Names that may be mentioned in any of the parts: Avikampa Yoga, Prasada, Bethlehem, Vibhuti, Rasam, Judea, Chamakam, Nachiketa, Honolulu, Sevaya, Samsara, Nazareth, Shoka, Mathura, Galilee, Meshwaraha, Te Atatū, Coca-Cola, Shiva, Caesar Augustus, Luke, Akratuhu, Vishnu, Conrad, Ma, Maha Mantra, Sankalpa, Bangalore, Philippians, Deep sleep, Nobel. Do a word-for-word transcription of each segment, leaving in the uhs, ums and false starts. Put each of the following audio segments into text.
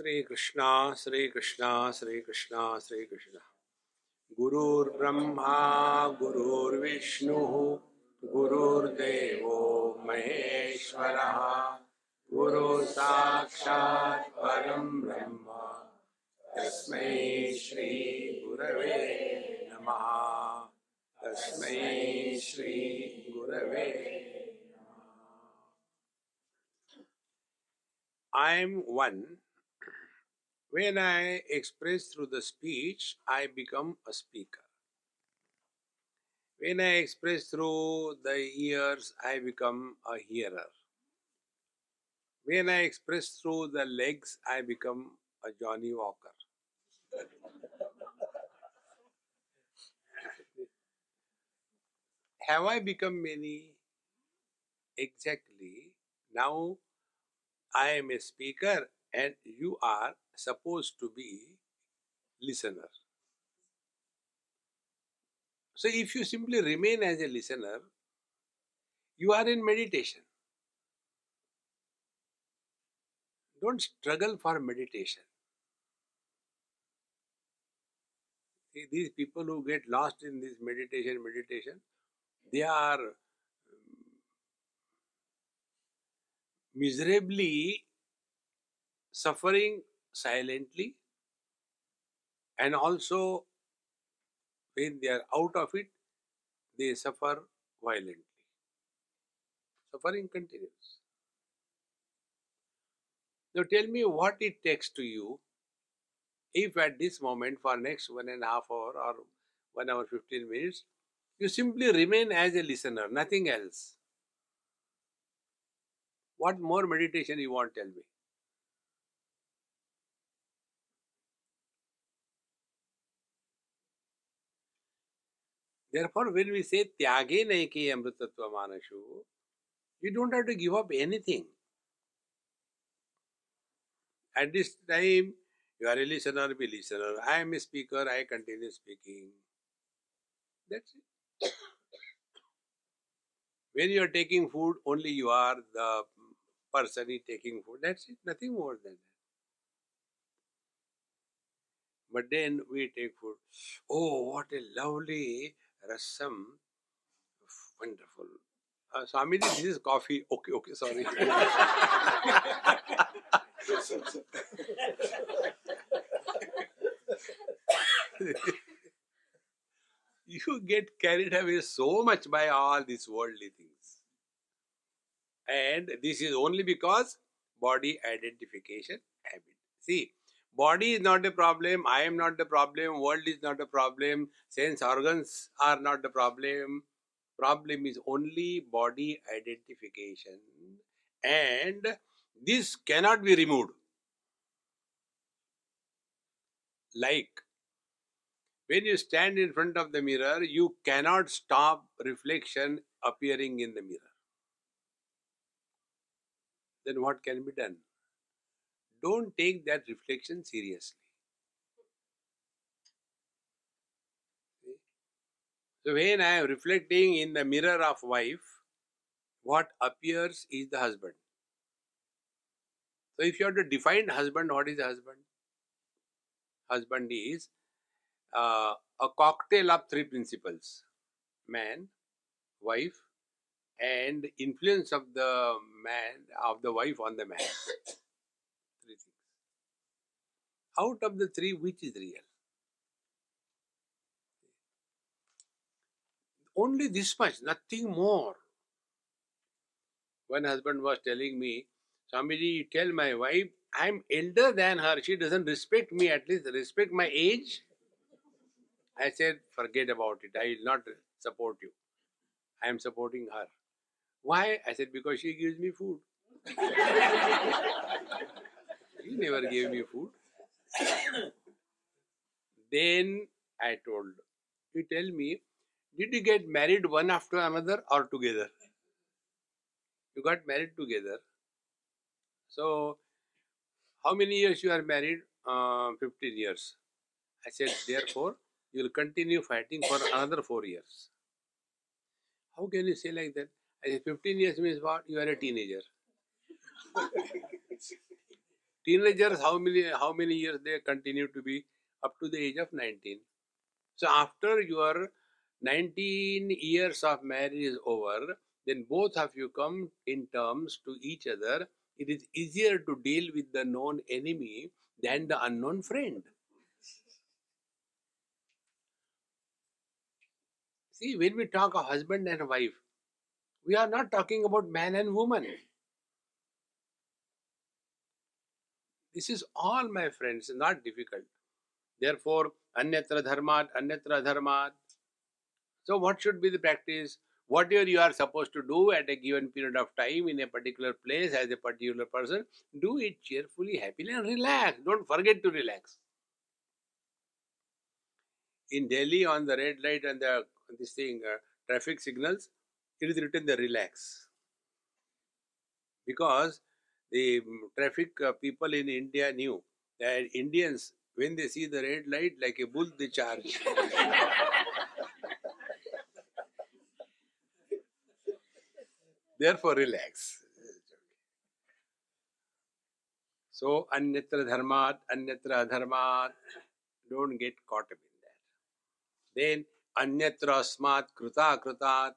Sri Krishna, Sri Krishna, Sri Krishna, Sri Krishna. Gurur Brahma, Gurur Vishnu, Gurur Devo, Meshwaraha, Guru Sakshat, Param Ramaha, Sme Shri Guru Ave, Namaha, Sme Shri Guru Ave. I am one. When I express through the speech, I become a speaker. When I express through the ears, I become a hearer. When I express through the legs, I become a Johnny Walker. Have I become many? Exactly. Now I am a speaker and you are supposed to be listener. So if you simply remain as a listener, you are in meditation. Don't struggle for meditation. See, these people who get lost in this meditation, meditation, they are miserably suffering silently, and also when they are out of it, they suffer violently. Suffering continues. Now tell me what it takes to you if at this moment for next one and a half hour or one hour fifteen minutes, you simply remain as a listener, nothing else. What more meditation you want, tell me? Therefore, when we say Tyage Naiki Amritattva Manashu, you don't have to give up anything. At this time, you are a listener, be listener. I am a speaker, I continue speaking. That's it. When you are taking food, only you are the person taking food. That's it, nothing more than that. But then we take food. Oh, what a lovely rasam. Wonderful. Uh, Swamiji, this is coffee. Okay, okay, sorry. You get carried away so much by all these worldly things. And this is only because body identification habit. See, body is not a problem, I am not the problem, world is not a problem, sense organs are not the problem. Problem is only body identification, and this cannot be removed. Like, when you stand in front of the mirror, you cannot stop reflection appearing in the mirror. Then what can be done? Don't take that reflection seriously. Okay? So when I am reflecting in the mirror of wife, what appears is the husband. So if you have to define husband, what is husband? Husband is uh, a cocktail of three principles. Man, wife, and influence of the man, of the wife on the man. Three things. Out of the three, which is real? Only this much, nothing more. One husband was telling me, Swamiji, you tell my wife, I'm elder than her. She doesn't respect me, at least respect my age. I said, forget about it. I will not support you. I am supporting her. Why? I said, because she gives me food. She never gave me food. Then I told, you tell me, did you get married one after another or together? You got married together. So, how many years you are married? Uh, fifteen years. I said, therefore, you will continue fighting for another four years. How can you say like that? I said, fifteen years means what? You are a teenager. Teenagers, how many how many years they continue to be? Up to the age of nineteen. So after your nineteen years of marriage is over, then both of you come in terms to each other. It is easier to deal with the known enemy than the unknown friend. See, when we talk of husband and wife, we are not talking about man and woman. This is all, my friends, not difficult. Therefore, anyatra dharmat, anyatra dharmat. So what should be the practice? Whatever you are supposed to do at a given period of time in a particular place as a particular person, do it cheerfully, happily and relax. Don't forget to relax. In Delhi on the red light and the this thing, uh, traffic signals, it is written the relax. Because the traffic uh, people in India knew that Indians, when they see the red light, like a bull, they charge. Therefore, relax. So, anyatra dharmat, anyatra adharmat, don't get caught up in that. Then, anyatra asmat, kruta, krutat.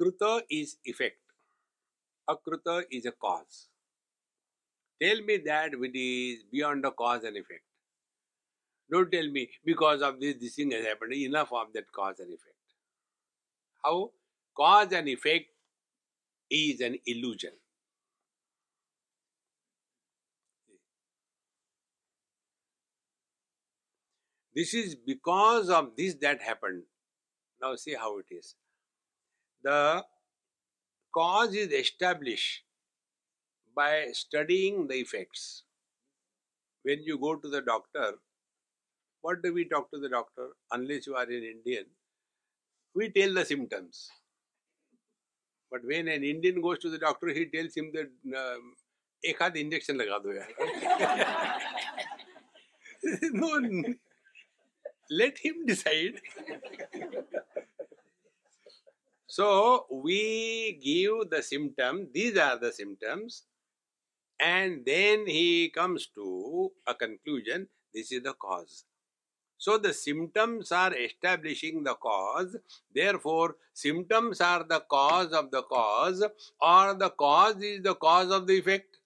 Kruta is effect. Akruta is a cause. Tell me that which is beyond the cause and effect. Don't tell me, because of this, this thing has happened, enough of that cause and effect. How? Cause and effect is an illusion. This is because of this that happened. Now see how it is. The cause is established by studying the effects. When you go to the doctor, what do we talk to the doctor? Unless you are an Indian, we tell the symptoms. But when an Indian goes to the doctor, he tells him that um, ek aad injection laga do yaar. No, let him decide. So we give the symptom, these are the symptoms, and then he comes to a conclusion, this is the cause. So the symptoms are establishing the cause, therefore symptoms are the cause of the cause, or the cause is the cause of the effect.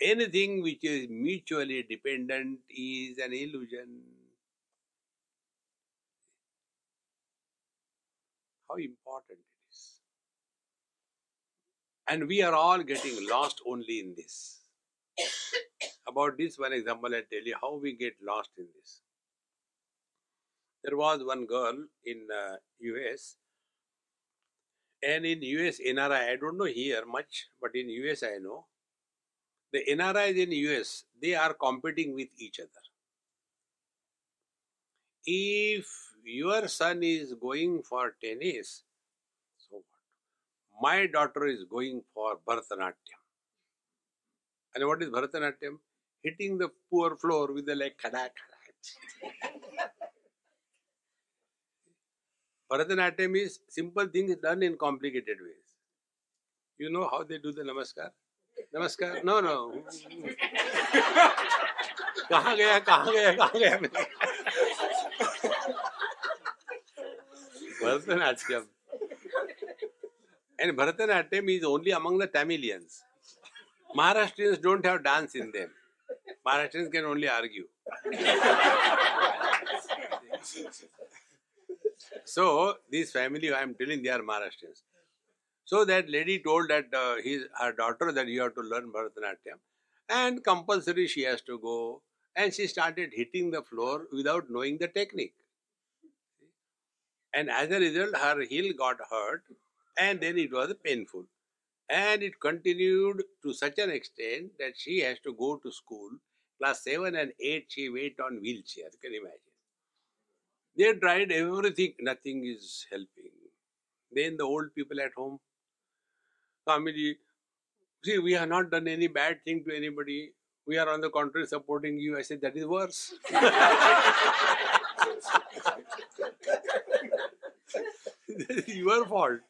Anything which is mutually dependent is an illusion. How important it is. And we are all getting lost only in this. About this one example, I tell you how we get lost in this. There was one girl in uh, U S, and in U S N R I, I don't know here much, but in U S I know. The N R Is in U S, they are competing with each other. If your son is going for tennis, so what? My daughter is going for Bharatanatyam. And what is Bharatanatyam? Hitting the poor floor with the leg. Bharatanatyam is simple things done in complicated ways. You know how they do the Namaskar? Namaskar? No, no. Kaha gaya, kaha gaya, kaha gaya. Bharatanatyam. And Bharatanatyam is only among the Tamilians. Maharashtrians don't have dance in them. Maharashtrians can only argue. So, this family I am telling, they are Maharashtrians. So, that lady told that uh, his, her daughter that you have to learn Bharatanatyam. And compulsory she has to go. And she started hitting the floor without knowing the technique. And as a result, her heel got hurt, and then it was painful. And it continued to such an extent that she has to go to school. Class seven and eight, she wait on wheelchair. You can imagine. They tried everything. Nothing is helping. Then the old people at home. Swamiji, see, we have not done any bad thing to anybody. We are on the contrary supporting you. I said, that is worse. That is your fault.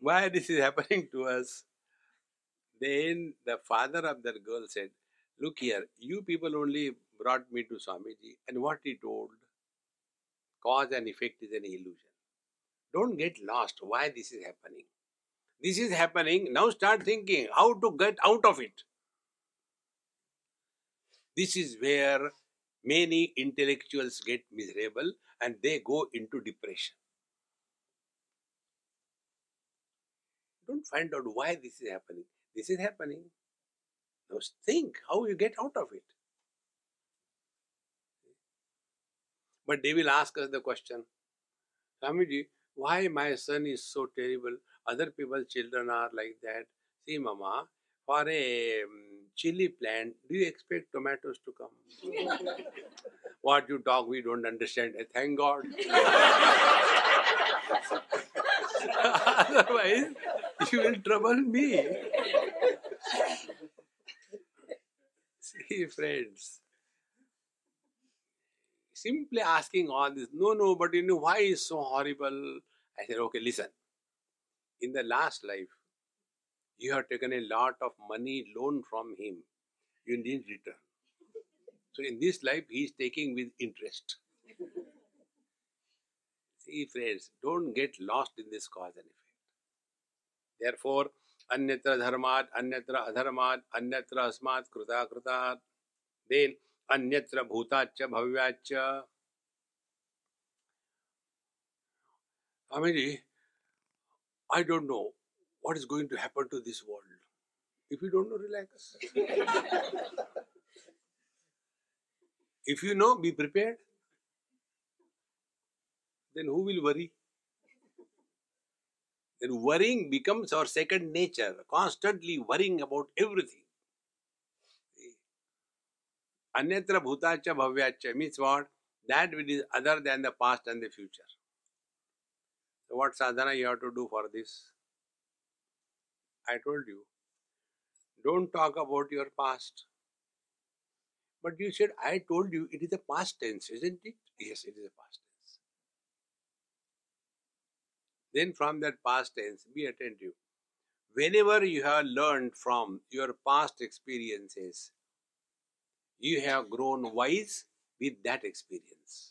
Why this is happening to us? Then the father of that girl said, look here, you people only brought me to Swamiji, and what he told, cause and effect is an illusion. Don't get lost why this is happening. This is happening, now start thinking how to get out of it. This is where many intellectuals get miserable and they go into depression. Don't find out why this is happening. This is happening. Now think how you get out of it. But they will ask us the question, Swamiji, why my son is so terrible? Other people's children are like that. See, Mama, for a chili plant, do you expect tomatoes to come? What you talk, we don't understand. Thank God. Otherwise, you will trouble me. See, friends. Simply asking all this, no, no, but you know why is so horrible? I said, okay, listen. In the last life, you have taken a lot of money loan from him. You need return. So in this life, he is taking with interest. See, friends, don't get lost in this cause and effect. Therefore, anyatra dharmat, anyatra adharmat, anyatra asmat, kruta kruta. Then, anyatra bhutacha bhavyacha. Swamiji, I don't know what is going to happen to this world. If you don't know, relax. If you know, be prepared. Then who will worry? Then worrying becomes our second nature, constantly worrying about everything. Anyatra bhutacha bhavyacha means what? That which is other than the past and the future. So what sadhana you have to do for this? I told you, don't talk about your past. But you said, I told you, it is a past tense, isn't it? Yes, it is a past tense. Then from that past tense, be attentive. Whenever you have learned from your past experiences, you have grown wise with that experience.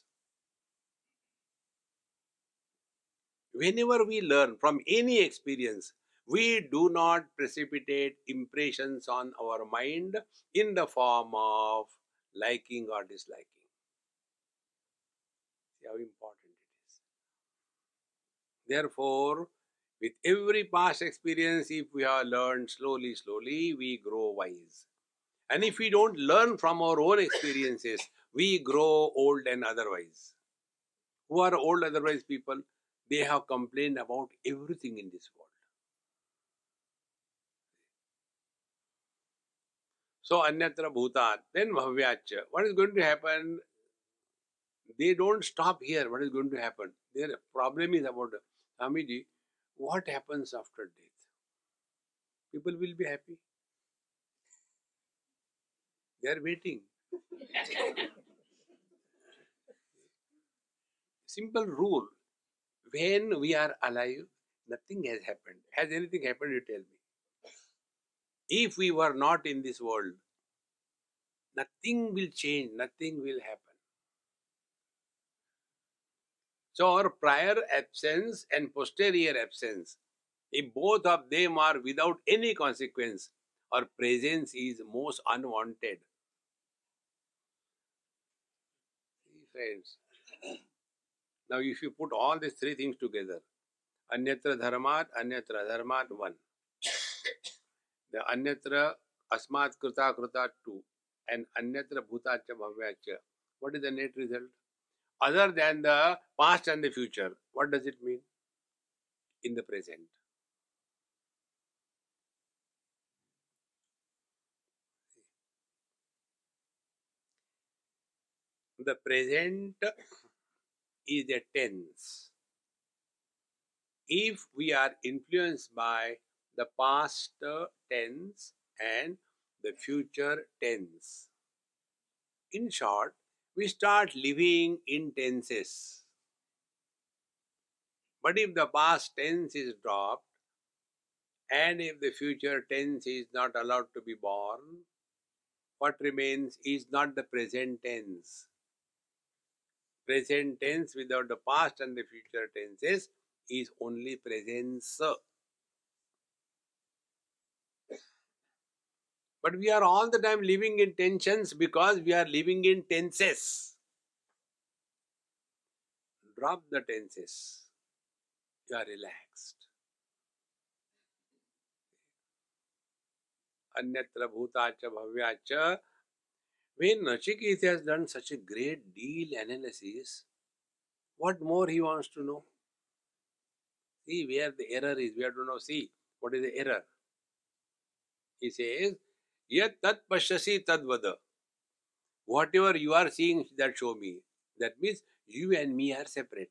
Whenever we learn from any experience, we do not precipitate impressions on our mind in the form of liking or disliking. See how important it is. Therefore, with every past experience, if we have learned slowly, slowly, we grow wise. And if we don't learn from our own experiences, we grow old and otherwise. Who are old otherwise people? They have complained about everything in this world. So, anyatra bhutat, then bhavyacha. What is going to happen? They don't stop here. What is going to happen? Their problem is about, Swamiji, what happens after death? People will be happy. They are waiting. Simple rule. When we are alive, nothing has happened. Has anything happened, you tell me. If we were not in this world, nothing will change, nothing will happen. So our prior absence and posterior absence, if both of them are without any consequence, our presence is most unwanted. See, friends. Now, if you put all these three things together, anyatra dharmat, anyatra dharmat, one. The anyatra asmat kruta kruta, two. And anyatra bhutacha bhavyacha. What is the net result? Other than the past and the future, what does it mean? In the present. The present is a tense. If we are influenced by the past tense and the future tense, in short, we start living in tenses. But if the past tense is dropped, and if the future tense is not allowed to be born, what remains is not the present tense. Present tense without the past and the future tenses is only presence. But we are all the time living in tensions because we are living in tenses. Drop the tenses. You are relaxed. Anyatra bhutacha bhavyacha. When Nachiketa has done such a great deal analysis, what more he wants to know? See where the error is. We have to know, see, what is the error? He says, Yat tat pashyasi tadvada. Whatever you are seeing, that show me. That means you and me are separate.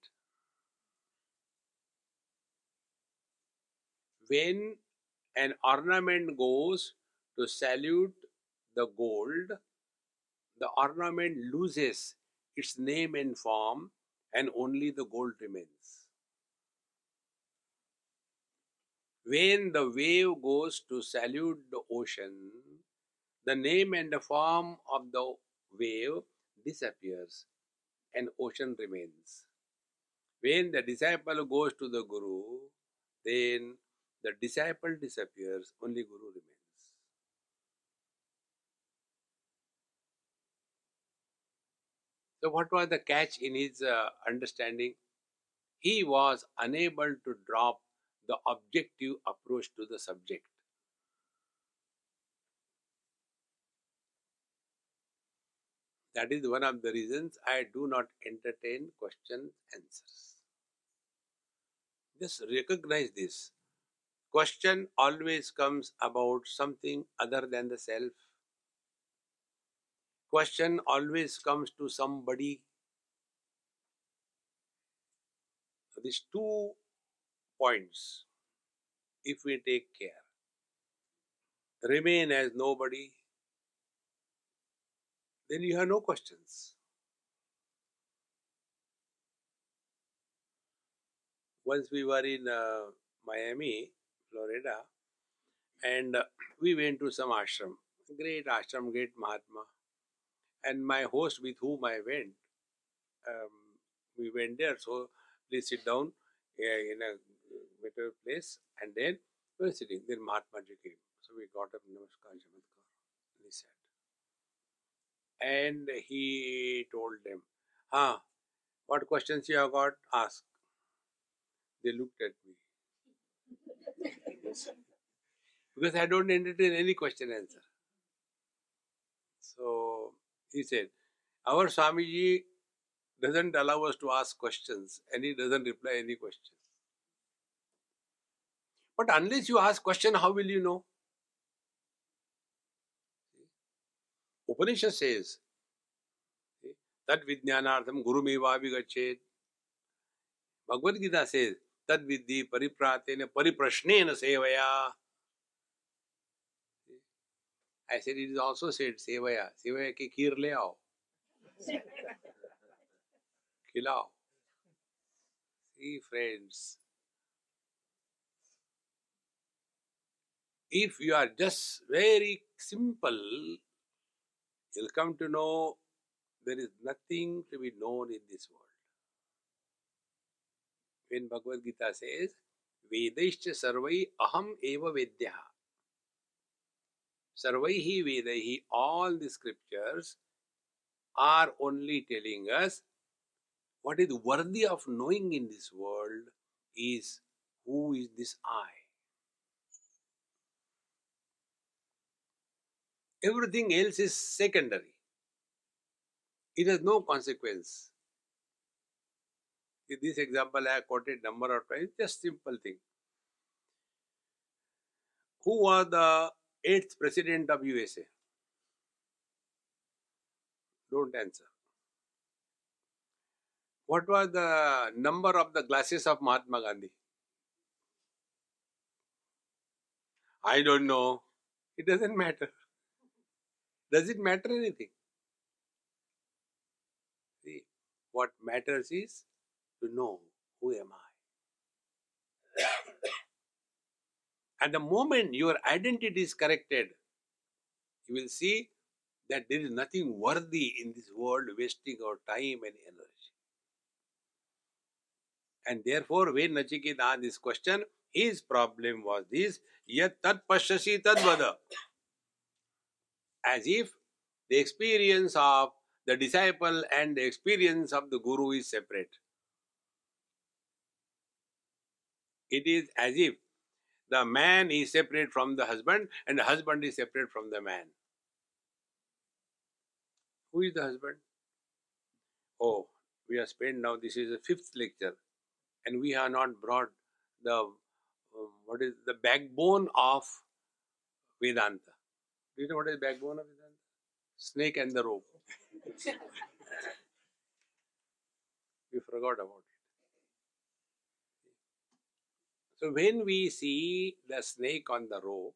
When an ornament goes to salute the gold, the ornament loses its name and form, and only the gold remains. When the wave goes to salute the ocean, the name and the form of the wave disappears, and ocean remains. When the disciple goes to the Guru, then the disciple disappears, only Guru remains. So what was the catch in his uh, understanding? He was unable to drop the objective approach to the subject. That is one of the reasons I do not entertain questions, answers. Just recognize this. Question always comes about something other than the self. Question always comes to somebody. So these two points, if we take care, remain as nobody, then you have no questions. Once we were in uh, Miami, Florida, and uh, we went to some ashram, great ashram, great Mahatma. And my host with whom I went, um, we went there, so please sit down uh, in a better place. And then we were sitting, then Mahatmaji came. So we got up, Namaskar, Jamatkar, and he said. And he told them, ah, what questions you have got, ask. They looked at me. Because I don't entertain any question answer. So he said, our Swamiji doesn't allow us to ask questions and he doesn't reply any questions. But unless you ask question, how will you know? Upanishad says, Tad Vijnanartham Guru Meva Vigachet. Bhagavad Gita says, Tad Vidhi Paripratena Pariprashnena Sevaya. I said, it is also said, Sevaya. Sevaya ke kheer le aao. Khilao. See, friends, if you are just very simple, you'll come to know there is nothing to be known in this world. When Bhagavad Gita says, Vedaischa sarvai aham eva vedyaha. Sarvaihi Vedaihi, all the scriptures are only telling us what is worthy of knowing in this world is who is this I. Everything else is secondary. It has no consequence. In this example, I have quoted a number of times, just simple thing. Who was the eighth president of U S A? Don't answer. What was the number of the glasses of Mahatma Gandhi? I don't know. It doesn't matter. Does it matter anything? See, what matters is to know who am I. At the moment your identity is corrected, you will see that there is nothing worthy in this world, wasting our time and energy. And therefore, when Nachiketa asked this question, his problem was this, yat tat pashyasi tad vada. As if the experience of the disciple and the experience of the guru is separate. It is as if the man is separate from the husband and the husband is separate from the man. Who is the husband? Oh, we are spent now, this is the fifth lecture and we have not brought the, uh, what is the backbone of Vedanta. Do you know what is the backbone of Vedanta? Snake and the rope. We forgot about it. So when we see the snake on the rope,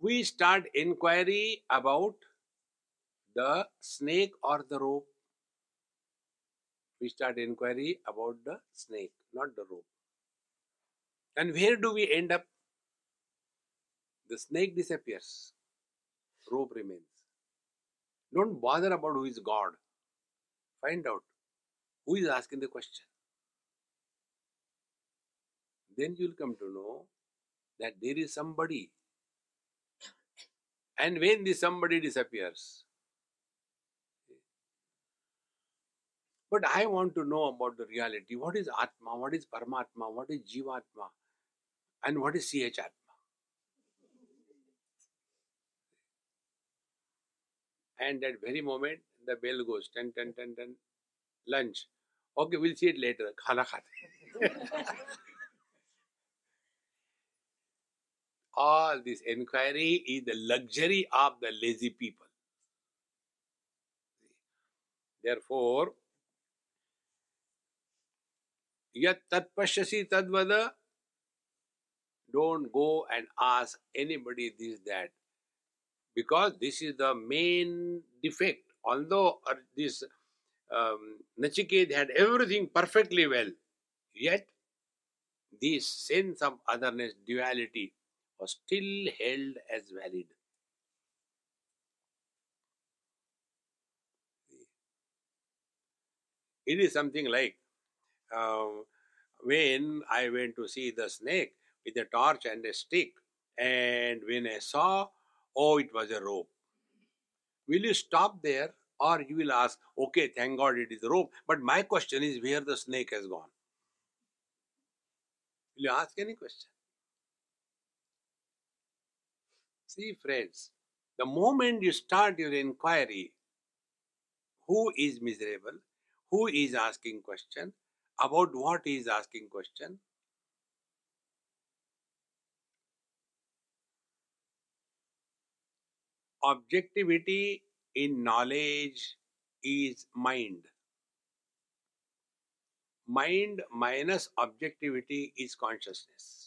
we start inquiry about the snake or the rope. We start inquiry about the snake, not the rope. And where do we end up? The snake disappears. Rope remains. Don't bother about who is God. Find out who is asking the question. Then you will come to know that there is somebody. And when this somebody disappears. But I want to know about the reality. What is Atma? What is Paramatma? What is Jivatma? And what is C H Atma? And that very moment, the bell goes, ten, ten, ten, ten, lunch. Okay, we'll see it later. Khana khate. All this inquiry is the luxury of the lazy people. Therefore, yat tat pashyasi tad vada, don't go and ask anybody this, that. Because this is the main defect. Although this um, Nachiketa had everything perfectly well, yet this sense of otherness, duality, was still held as valid. It is something like uh, when I went to see the snake with a torch and a stick, and when I saw, oh, it was a rope. Will you stop there or you will ask, okay, thank God it is a rope. But my question is where the snake has gone. Will you ask any question? See friends, the moment you start your inquiry, who is miserable, who is asking question, about what is asking question, objectivity in knowledge is mind. Mind minus objectivity is consciousness.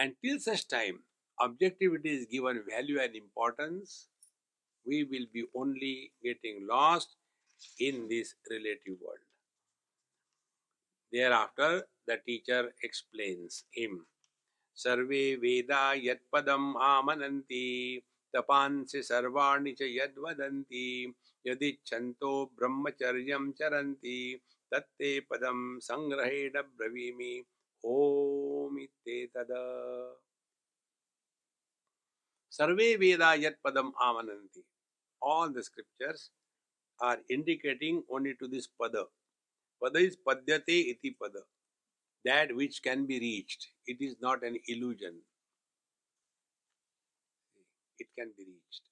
Until such time, objectivity is given value and importance, we will be only getting lost in this relative world. Thereafter, the teacher explains him. Sarve Veda yat padam amananti tapansi sarvani ca yadvadanti yadichanto brahmacharyam charanti tatte padam sangraheda bravimi om itte tada. Sarve Veda yat padam amananti. All the scriptures are indicating only to this pada. Pada is padyate iti pada. That which can be reached. It is not an illusion. It can be reached.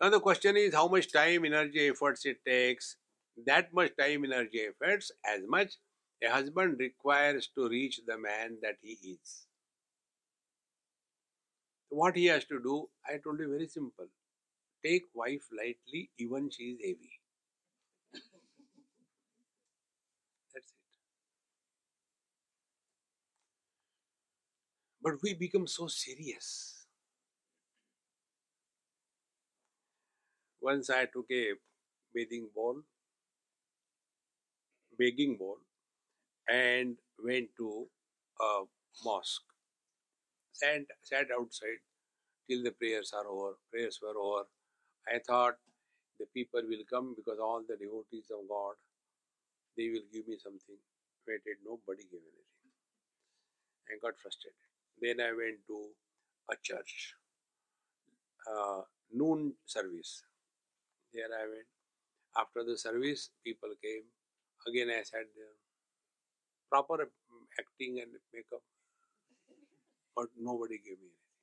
Now the question is how much time, energy, efforts it takes. That much time, energy, efforts, as much a husband requires to reach the man that he is. What he has to do, I told you very simple. Take wife lightly, even she is heavy. But we become so serious. Once I took a bathing bowl, begging bowl, and went to a mosque and sat outside till the prayers are over. Prayers were over. I thought the people will come because all the devotees of God, they will give me something. Waited, nobody gave anything. I got frustrated. Then I went to a church, uh, noon service. There I went. After the service, people came. Again I sat there. Proper acting and makeup. But nobody gave me anything.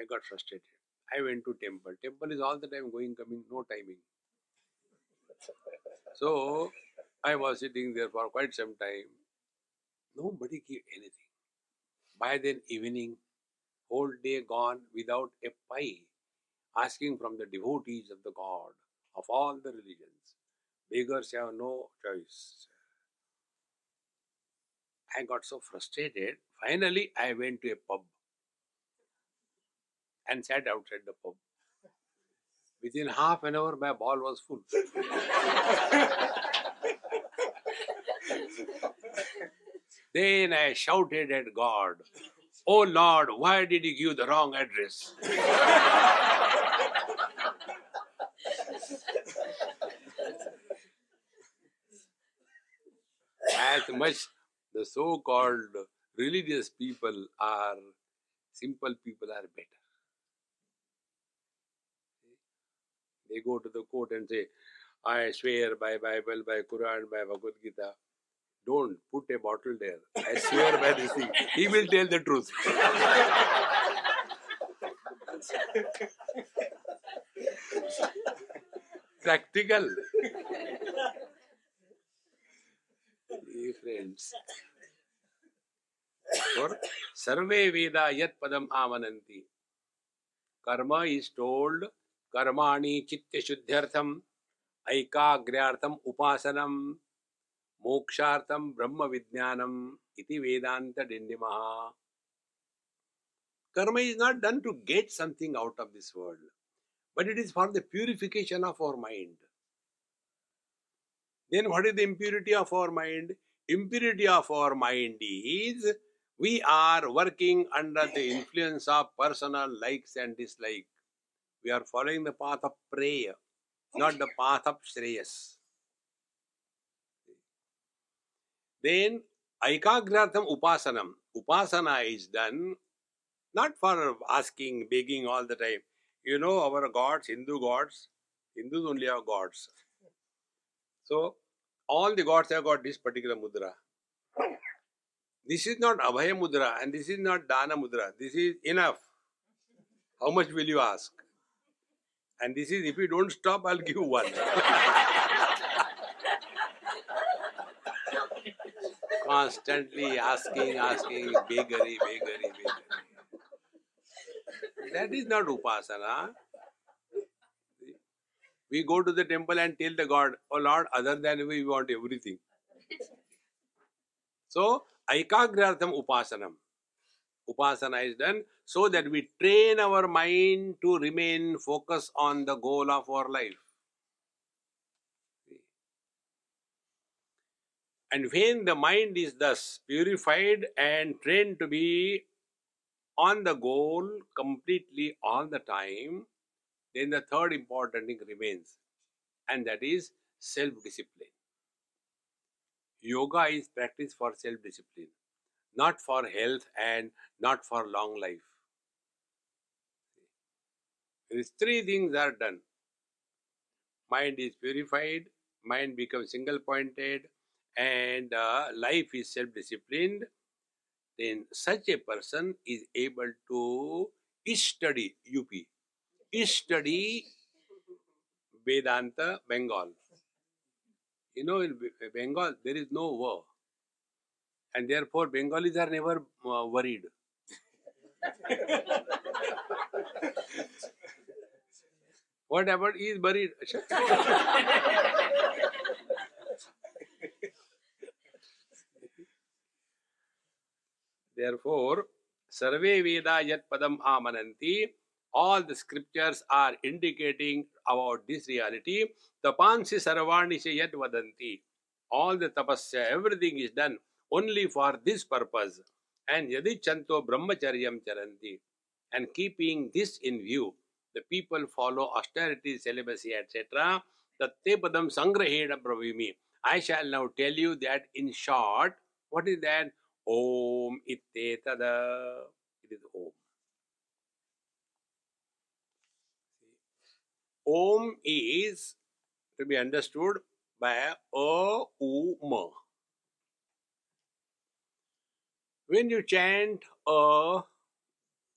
I got frustrated. I went to temple. Temple is all the time going, coming, no timing. So I was sitting there for quite some time. Nobody gave anything. By then evening, whole day gone without a pie, asking from the devotees of the God of all the religions. Beggars have no choice. I got so frustrated. Finally, I went to a pub and sat outside the pub. Within half an hour, my ball was full. Then I shouted at God, "Oh Lord, why did you give the wrong address?" As much the so-called religious people are, simple people are better. They go to the court and say, "I swear by Bible, by Quran, by Bhagavad Gita." Don't put a bottle there. I swear by this thing. He will tell the truth. Practical. Hey friends. For Sarve Veda Yat Padam Amananti. Karma is told. Karmani Chitta Shuddhartham. Aikagrartham Upasanam. Mokshartham Brahma Vijnanam Iti Vedanta Dindimaha. Karma is not done to get something out of this world, but it is for the purification of our mind. Then what is the impurity of our mind? Impurity of our mind is we are working under the influence of personal likes and dislikes. We are following the path of prayer, not the path of Shreyas. Then, aikagrartham upasanam. Upasana is done not for asking, begging all the time. You know our gods, Hindu gods, Hindus only have gods. So, all the gods have got this particular mudra. This is not Abhaya mudra and this is not Dana mudra. This is enough. How much will you ask? And this is, if you don't stop, I'll give you one. Constantly asking, asking, beggary, beggary, beggary. That is not upasana. We go to the temple and tell the God, "Oh Lord, other than we want everything." So, aikagrartham upasanam. Upasana is done so that we train our mind to remain focused on the goal of our life. And when the mind is thus purified and trained to be on the goal completely all the time, then the third important thing remains, and that is self-discipline. Yoga is practice for self-discipline, not for health and not for long life. These three things are done. Mind is purified, mind becomes single-pointed, and uh, life is self-disciplined. Then such a person is able to study, U P, study Vedanta, Bengal. You know, in Bengal, there is no war. And therefore, Bengalis are never uh, worried. What happened? He is worried. Therefore, Sarve Veda Yat Padam Amananti, all the scriptures are indicating about this reality. Tapansi sarvani se yad vadanti. All the tapasya, everything is done only for this purpose. And yadi chanto brahmacharyam charanti. And keeping this in view, the people follow austerity, celibacy, et cetera. Tatte padam sangraheda pravimi. I shall now tell you that in short. What is that? Om ittetada. It is Om. Om is to be understood by A, U, Ma. When you chant A,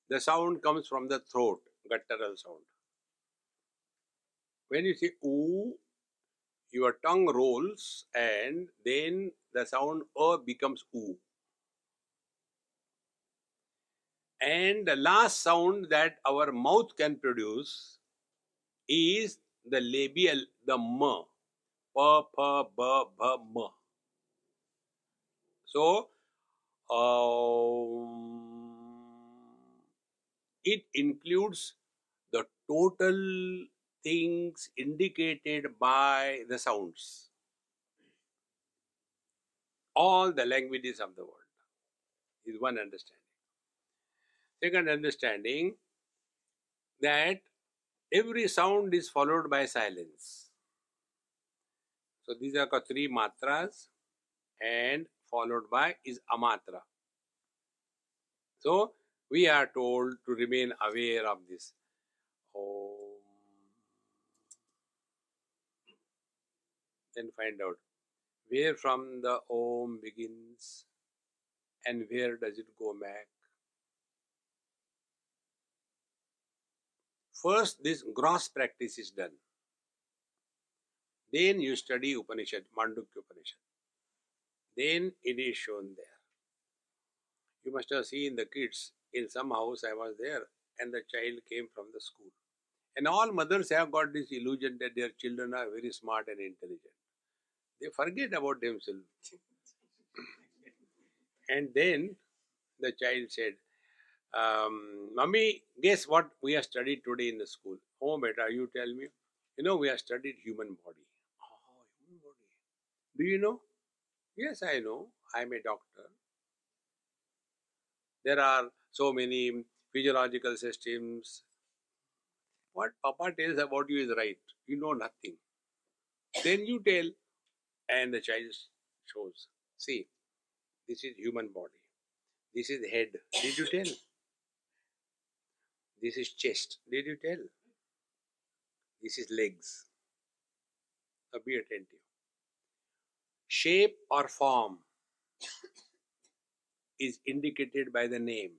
the sound comes from the throat, guttural sound. When you say U, your tongue rolls and then the sound A becomes U. And the last sound that our mouth can produce is the labial, the M. Pa, pa, ba, ba, ma. So, um, it includes the total things indicated by the sounds. All the languages of the world is one understanding. Second understanding, that every sound is followed by silence. So these are three matras, and followed by is amatra. So we are told to remain aware of this. Om. Then find out where from the Om begins and where does it go back. First, this gross practice is done. Then you study Upanishad, Mandukya Upanishad. Then it is shown there. You must have seen the kids. In some house I was there and the child came from the school. And all mothers have got this illusion that their children are very smart and intelligent. They forget about themselves. And then the child said, Um, Mummy, guess what we have studied today in the school? Oh, beta, you tell me. You know, we have studied human body. Oh, human body. Do you know? Yes, I know. I am a doctor. There are so many physiological systems. What Papa tells about you is right. You know nothing. Then you tell, and the child shows. See, this is human body. This is head. Did you tell? This is chest. Did you tell? This is legs. Now be attentive. Shape or form is indicated by the name.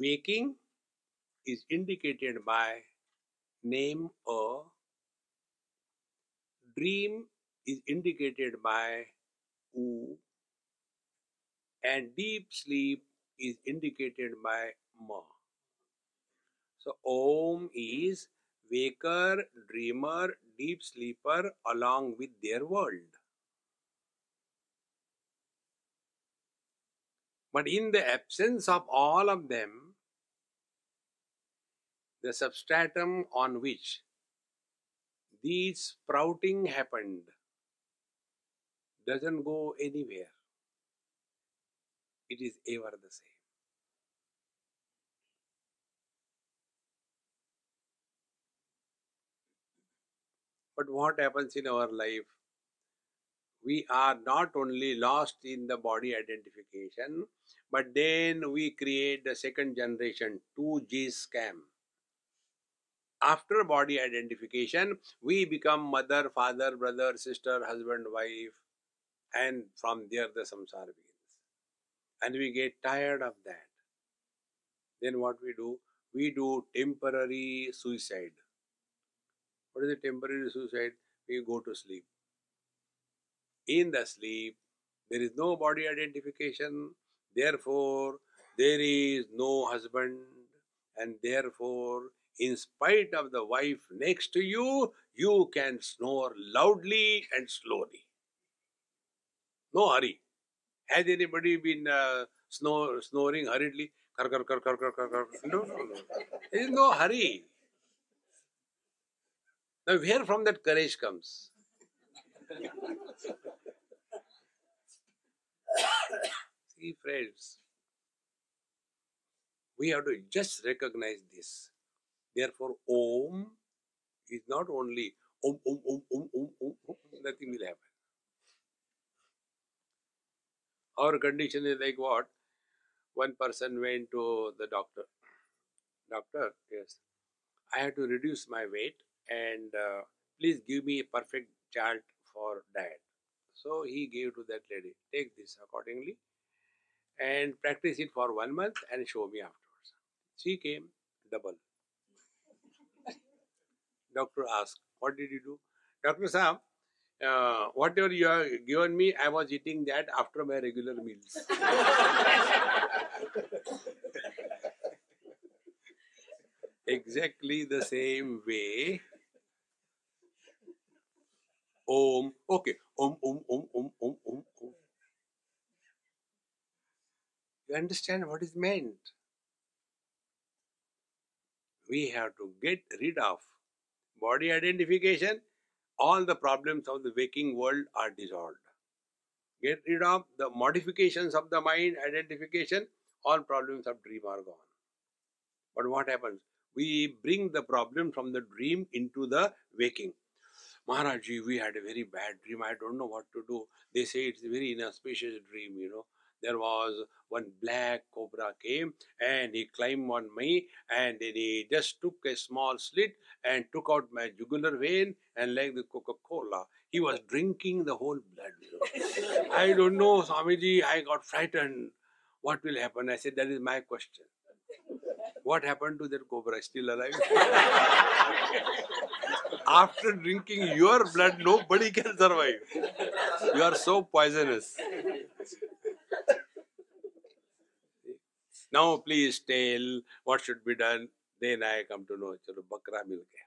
Waking is indicated by name or dream is indicated by U. And deep sleep is indicated by Ma. So Om is waker, dreamer, deep sleeper along with their world. But in the absence of all of them, the substratum on which these sprouting happened doesn't go anywhere. It is ever the same. But what happens in our life? We are not only lost in the body identification, but then we create the second generation two G scam. After body identification, we become mother, father, brother, sister, husband, wife, and from there the samsara begins. And we get tired of that. Then what we do? We do temporary suicide. What is a temporary suicide? We go to sleep. In the sleep, there is no body identification. Therefore, there is no husband. And therefore, in spite of the wife next to you, you can snore loudly and slowly. No hurry. Has anybody been uh, snore, snoring hurriedly? Kar, kar, kar, kar, kar, kar, kar. No, no, no. There is no hurry. Now, where from that courage comes? See, friends, we have to just recognize this. Therefore, Om is not only Om, Om, Om, Om, Om, Om, Om, nothing will happen. Our condition is like what? One person went to the doctor. Doctor, yes, I have to reduce my weight and uh, please give me a perfect chart for diet. So he gave to that lady, take this accordingly and practice it for one month and show me afterwards. She came double. Doctor asked, what did you do? Doctor Sam, uh, whatever you have given me, I was eating that after my regular meals. Exactly the same way. Om, okay, Om, Om, Om, Om, Om, Om, Om. You understand what is meant? We have to get rid of body identification. All the problems of the waking world are dissolved. Get rid of the modifications of the mind, identification, all problems of dream are gone. But what happens? We bring the problem from the dream into the waking. Maharajji, we had a very bad dream. I don't know what to do. They say it's a very inauspicious dream, you know. There was one black cobra came and he climbed on me and then he just took a small slit and took out my jugular vein and like the Coca-Cola, he was drinking the whole blood. I don't know, Swamiji, I got frightened. What will happen? I said, that is my question. What happened to that cobra? Still alive? After drinking your blood, nobody can survive. You are so poisonous. Now please tell what should be done. Then I come to know, chalo, Bakra mil gaya.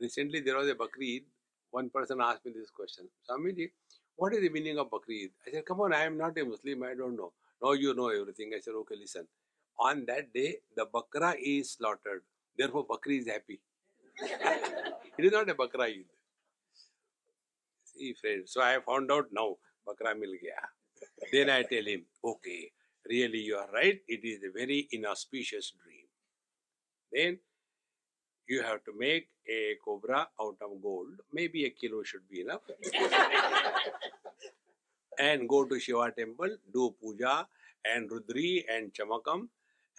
Recently there was a Bakrid. One person asked me this question. Swamiji, what is the meaning of Bakrid? I said, come on, I am not a Muslim, I don't know. Now you know everything. I said, okay, listen. On that day, the Bakra is slaughtered. Therefore, Bakri is happy. It is not a Bakra Eid. See, friends. So I found out now, Bakra mil gaya. Then I tell him, okay, really you are right, it is a very inauspicious dream. Then you have to make a cobra out of gold, maybe a kilo should be enough. And go to Shiva temple, do puja and rudri and chamakam,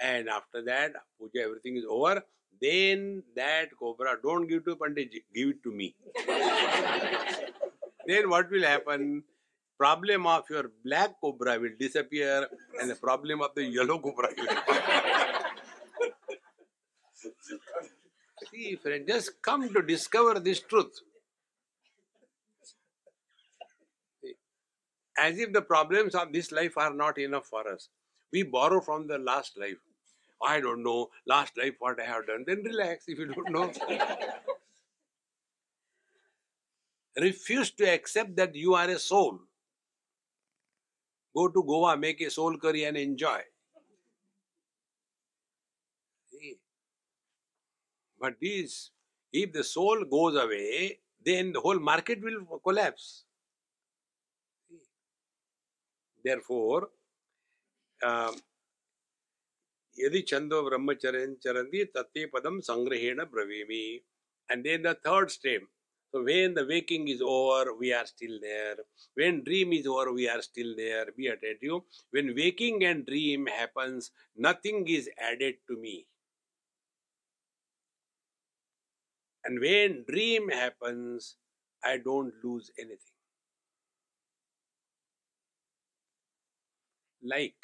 and after that puja, everything is over. Then that cobra, don't give to Panditji, give it to me. Then what will happen? Problem of your black cobra will disappear and the problem of the yellow cobra will disappear. See, friend, just come to discover this truth. See, as if the problems of this life are not enough for us. We borrow from the last life. I don't know, last life what I have done. Then relax if you don't know. Refuse to accept that you are a soul. Go to Goa, make a soul curry and enjoy. See? But these, if the soul goes away, then the whole market will collapse. See? Therefore, Yadi Chando Brahmacharyan Charandi Tatte Padam Sangrahena Bravimi. And then the third step. So when the waking is over, we are still there. When dream is over, we are still there. Be attentive. When waking and dream happens, nothing is added to me. And when dream happens, I don't lose anything. Like,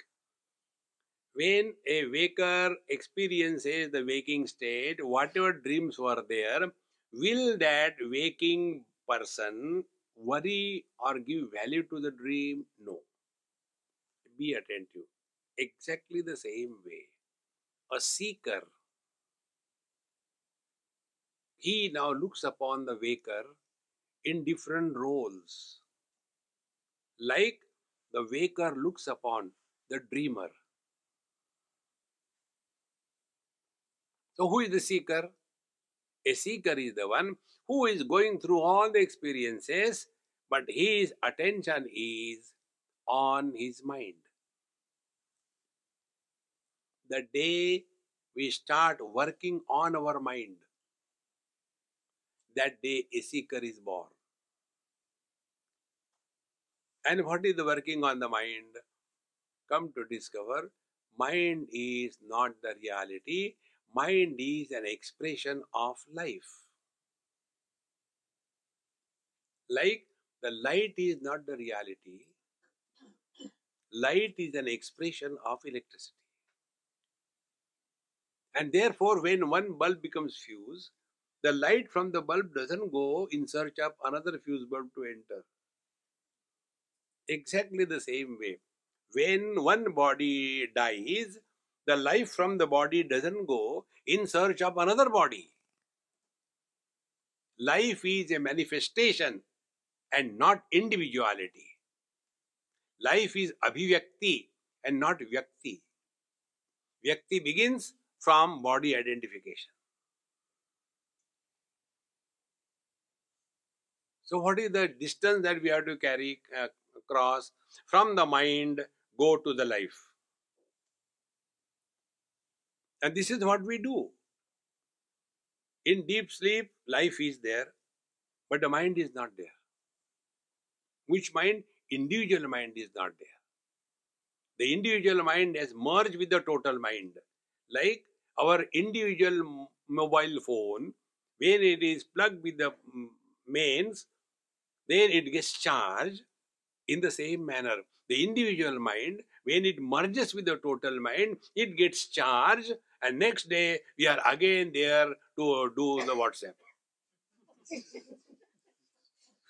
when a waker experiences the waking state, whatever dreams were there, will that waking person worry or give value to the dream? No. Be attentive. Exactly the same way. A seeker, he now looks upon the waker in different roles. like the waker looks upon the dreamer. So who is the seeker? A seeker is the one who is going through all the experiences, but his attention is on his mind. The day we start working on our mind, that day a seeker is born. And what is the working on the mind? Come to discover, mind is not the reality. Mind is an expression of life. Like the light is not the reality. Light is an expression of electricity. And therefore, when one bulb becomes fused, the light from the bulb doesn't go in search of another fused bulb to enter. Exactly the same way. When one body dies, the life from the body doesn't go in search of another body. Life is a manifestation and not individuality. Life is abhivyakti and not vyakti. Vyakti begins from body identification. So what is the distance that we have to carry uh, across from the mind, go to the life? And this is what we do. In deep sleep, life is there, but the mind is not there. Which mind? Individual mind is not there. The individual mind has merged with the total mind. Like our individual mobile phone, when it is plugged with the mains, then it gets charged. In the same manner, the individual mind, when it merges with the total mind, it gets charged, and next day we are again there to do the WhatsApp.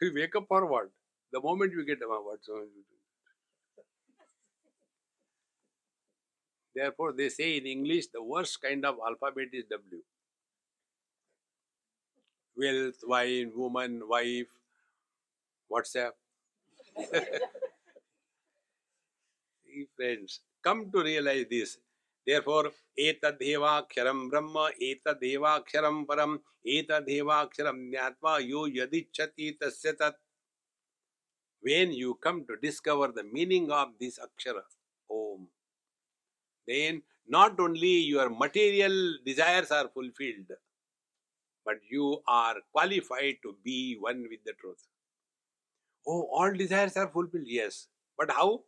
We wake up for what? The moment we get WhatsApp. Therefore, they say in English, the worst kind of alphabet is W. Wealth, wine, woman, wife, WhatsApp. Friends, come to realize this. Therefore, etadhevaksharam brahma, etadhevaksharam param, etadhevaksharam jnatva yo yadicchati tasya tat. When you come to discover the meaning of this akshara, Om, then not only your material desires are fulfilled, but you are qualified to be one with the truth. Oh, all desires are fulfilled, yes. But how?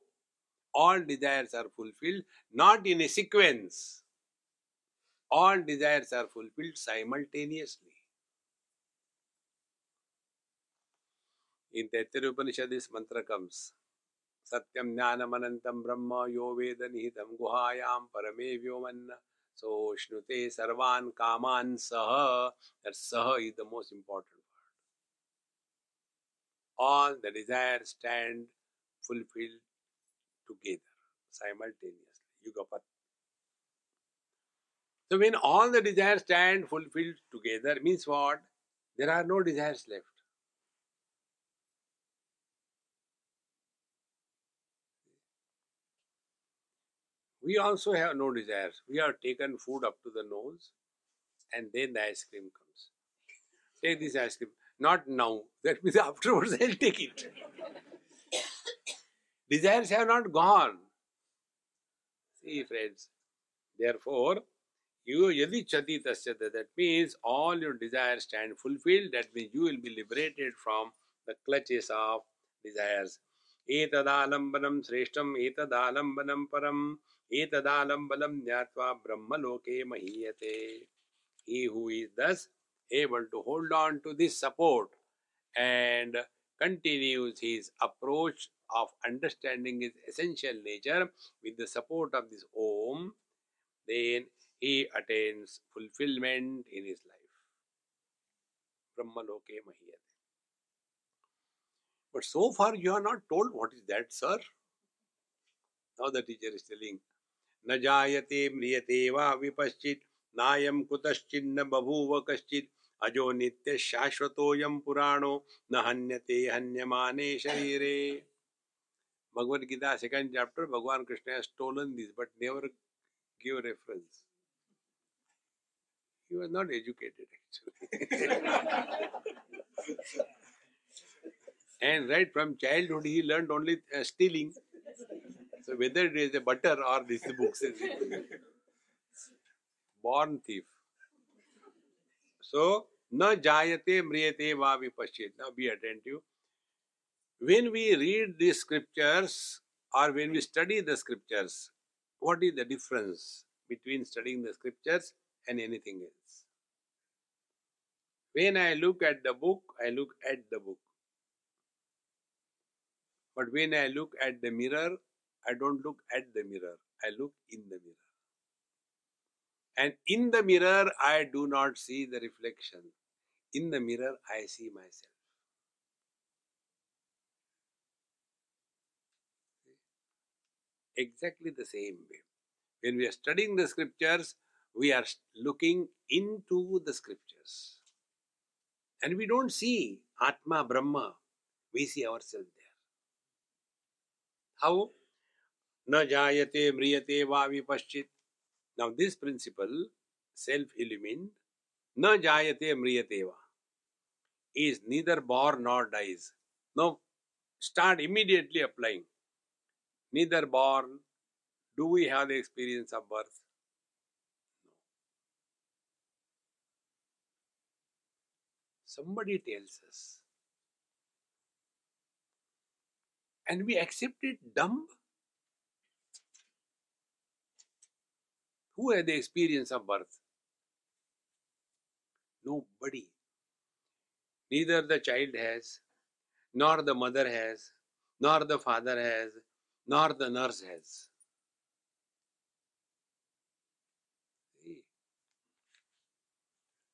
All desires are fulfilled, not in a sequence. All desires are fulfilled simultaneously. In Taittiriya Upanishad, this mantra comes. Satyam jnanam anantam brahma yo veda nihitam guhayam parame vyomanna so shnute sarvan kaman saha. That saha is the most important word. All the desires stand fulfilled together, simultaneously, yugapat. So when all the desires stand fulfilled together, means what? There are no desires left. We also have no desires. We have taken food up to the nose and then the ice cream comes. Take this ice cream. Not now. That means afterwards I'll take it. Desires have not gone. See, friends. Therefore, you yadi chati tasya, that means all your desires stand fulfilled. That means you will be liberated from the clutches of desires. Etadalambanam sreshtam, etadalambanam param, etadalambalam nyatva brahmaloke mahiyate. He who is thus able to hold on to this support and continues his approach of understanding his essential nature with the support of this Om, then he attains fulfillment in his life. Brahmaloke mahiyate. But so far you are not told what is that, sir. Now the teacher is telling, Najayate mriyate va vipaschit, nayam kutaschinna babhuva kaschit, ajo nitya shashvatoyam purano, nahanyate hanyamane sharire. Bhagavad Gita, second chapter, Bhagavan Krishna has stolen this but never gave reference. He was not educated actually. And right from childhood he learned only uh, stealing. So whether it is the butter or these books. Born thief. So, na jayate mriyate va vipashyate. Now be attentive. When we read these scriptures or when we study the scriptures, what is the difference between studying the scriptures and anything else? When I look at the book, I look at the book. But when I look at the mirror, I don't look at the mirror. I look in the mirror. And in the mirror, I do not see the reflection. In the mirror, I see myself. Exactly the same way. When we are studying the scriptures, we are looking into the scriptures. And we don't see Atma, Brahma. We see ourselves there. How? Na jayate mriyate va vipaschit. Now this principle, self-illumined, na jayate mriyate va, is neither born nor dies. Now start immediately applying. Neither born, do we have the experience of birth? No. Somebody tells us. And we accept it dumb. Who had the experience of birth? Nobody. Neither the child has, nor the mother has, nor the father has, nor the nurse has. See?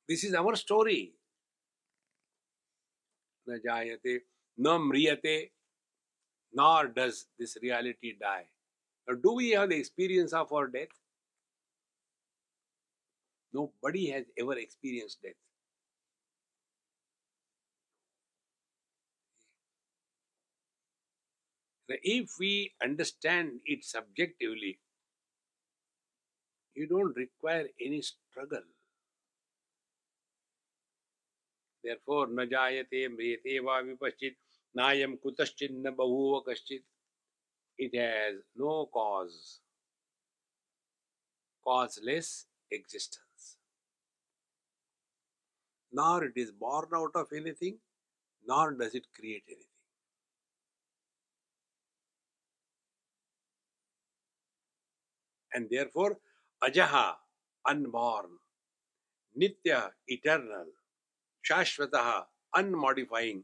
This is our story. Na jayate, na mriyate, nor does this reality die. Now, do we have the experience of our death? Nobody has ever experienced death. Now, if we understand it subjectively, you don't require any struggle. Therefore, na jayate mriyate va vipaschit nayam kutaschit na bahuva kaschit. It has no cause, causeless existence. Nor it is born out of anything, nor does it create anything. And therefore, ajaha, unborn, nitya, eternal, shashvataha, unmodifying,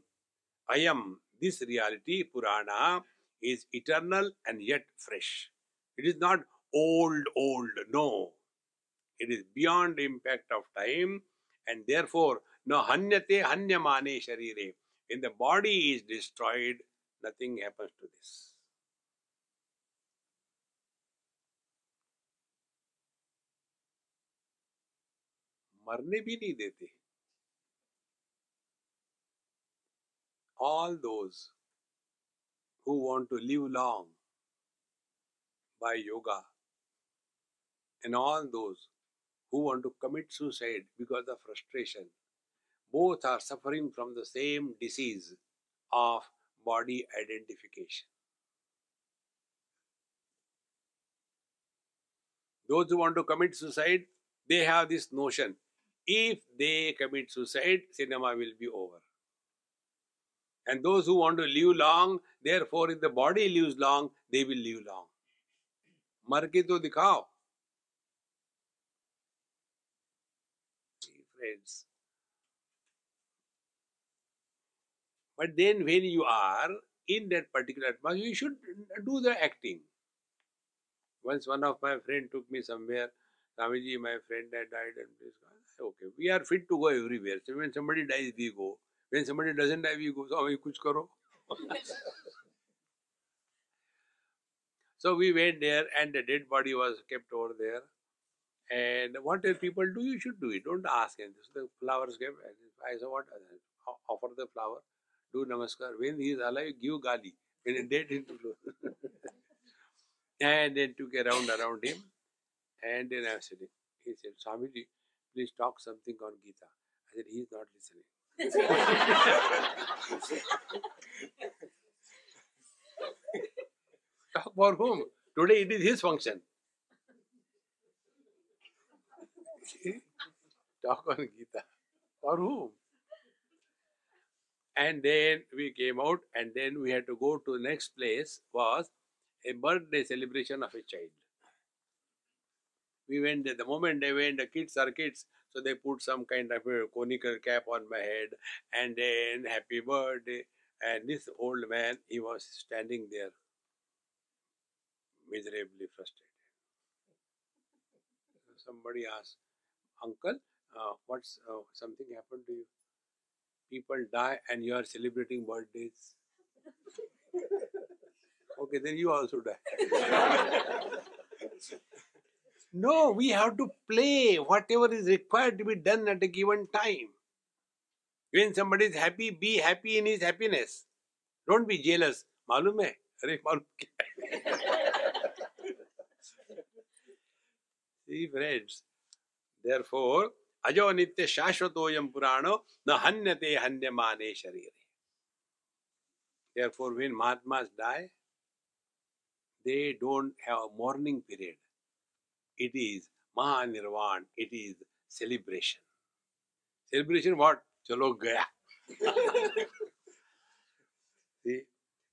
ayam, this reality, purana, is eternal and yet fresh. It is not old, old, no. It is beyond impact of time. And therefore, no hanyate hanyamane sharire. When the body is destroyed, nothing happens to this. Marne bhi nahi dete. All those who want to live long by yoga and all those who want to commit suicide because of frustration. Both are suffering from the same disease of body identification. Those who want to commit suicide, they have this notion. If they commit suicide, cinema will be over. And those who want to live long, therefore if the body lives long, they will live long. Mar ke to dikhao. But then when you are in that particular atmosphere, you should do the acting. Once one of my friends took me somewhere, Swamiji, my friend had died, and this guy, okay, we are fit to go everywhere. So when somebody dies, we go. When somebody doesn't die, we go. So, kuch karo. So we went there and the dead body was kept over there. And what people do, you should do it. Don't ask anything. So the flowers gave. I said, what? Offer the flower. Do Namaskar. When he is alive, give Gali. in a dead interlude. And then took a round around him. And then I said, he said, Swamiji, please talk something on Gita. I said, he's not listening. Talk for whom? Today it is his function. Talk on Gita. For whom? And then we came out, and then we had to go to the next place, was a birthday celebration of a child. We went there. The moment they went, the kids are kids. So they put some kind of a conical cap on my head. And then, happy birthday. And this old man, he was standing there, miserably frustrated. Somebody asked, Uncle, uh, what's uh, something happened to you? People die and you are celebrating birthdays. Okay, then you also die. No, we have to play whatever is required to be done at a given time. When somebody is happy, be happy in his happiness. Don't be jealous. Malum hai? Arey, malum kya hai? See, friends. Therefore, Ajo nitya shashvatoyam purano na hanyate hanyamane sharire. Therefore, when Mahatmas die, they don't have a mourning period. It is Maha Nirvan. It is celebration. Celebration what? Chalo gaya. See?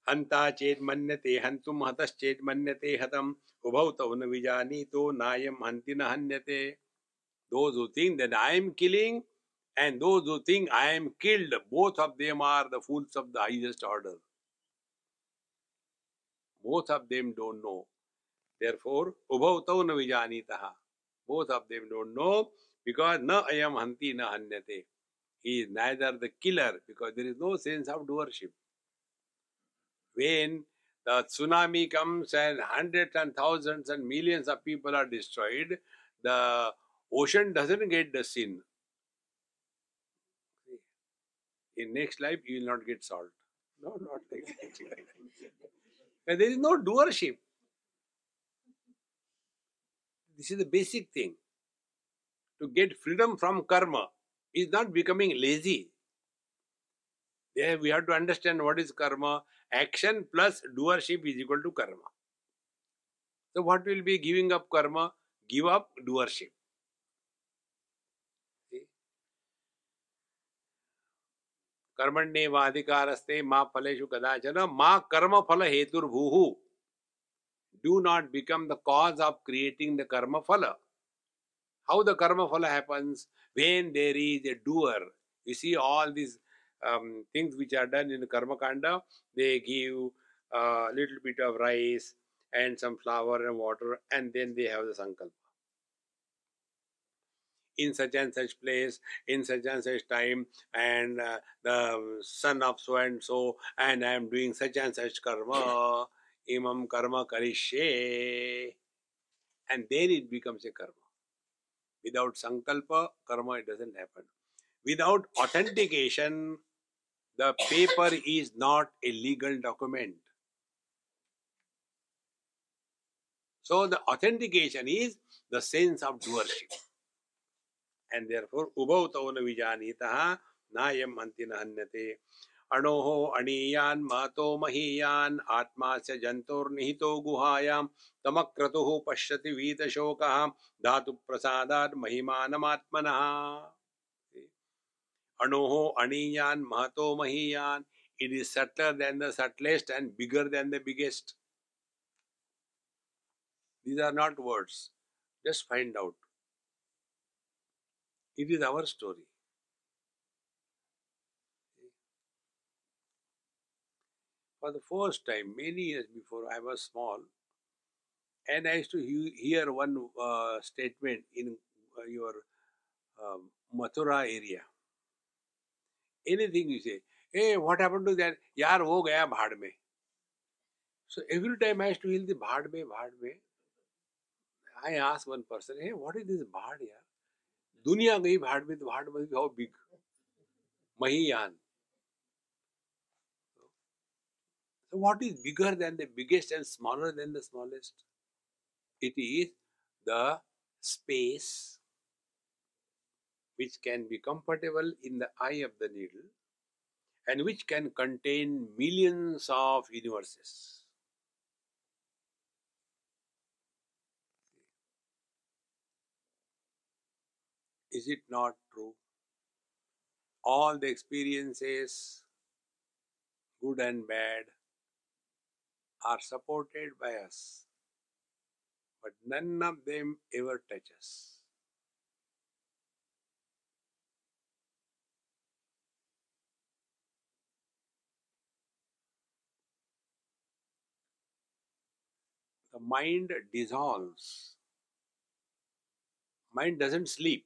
Hanta chet manyate hantum hatas chet manyate hatam ubhautav na vijani to nayam hantina hanyate. Those who think that I am killing and those who think I am killed, both of them are the fools of the highest order. Both of them don't know. Therefore, ubhautau na vijani taha. Both of them don't know because na ayam hanti na hanyate. He is neither the killer because there is no sense of doership. When the tsunami comes and hundreds and thousands and millions of people are destroyed, the ocean doesn't get the sin. In next life, you will not get salt. No, not next life. And there is no doership. This is the basic thing. To get freedom from karma is not becoming lazy. There we have to understand what is karma. Action plus doership is equal to karma. So what will be giving up karma? Give up doership. Karmanye vadhikaraste ma phaleshu kadachana ma karma phala hetur bhuhu. Do not become the cause of creating the karma phala. How the karma phala happens? When there is a doer. You see all these um, things which are done in the karma kanda. They give a uh, little bit of rice and some flour and water, and then they have the sankalpa. In such and such place, in such and such time, and uh, the son of so and so, and I am doing such and such karma, imam karma karishye, and then it becomes a karma. Without sankalpa, karma, it doesn't happen. Without authentication, the paper is not a legal document. So the authentication is the sense of doership. And therefore, ubhautau na vijanitaha nayam antina hanyate anoho aniyan mato mahiyan atmasya jantor nihito guhayam tamakratuhu pashyati vita shokaha dhatu prasadat mahimanam atmanaha. Anoho aniyan mato mahiyan. It is subtler than the subtlest and bigger than the biggest. These are not words. Just find out. It is our story. For the first time, many years before, I was small, and I used to he hear one uh, statement in uh, your uh, Mathura area. Anything you say, hey, what happened to that? Yaar, wo gaya bhaad mein. So every time I used to hear the bhaad mein, bhaad mein, I asked one person, hey, what is this bhaad, yaar? Dunya gayi bhaad mein, the bhaad must be how big? Mahiyan. So what is bigger than the biggest and smaller than the smallest? It is the space which can be comfortable in the eye of the needle and which can contain millions of universes. Is it not true? All the experiences, good and bad, are supported by us, but none of them ever touch us. The mind dissolves. Mind doesn't sleep.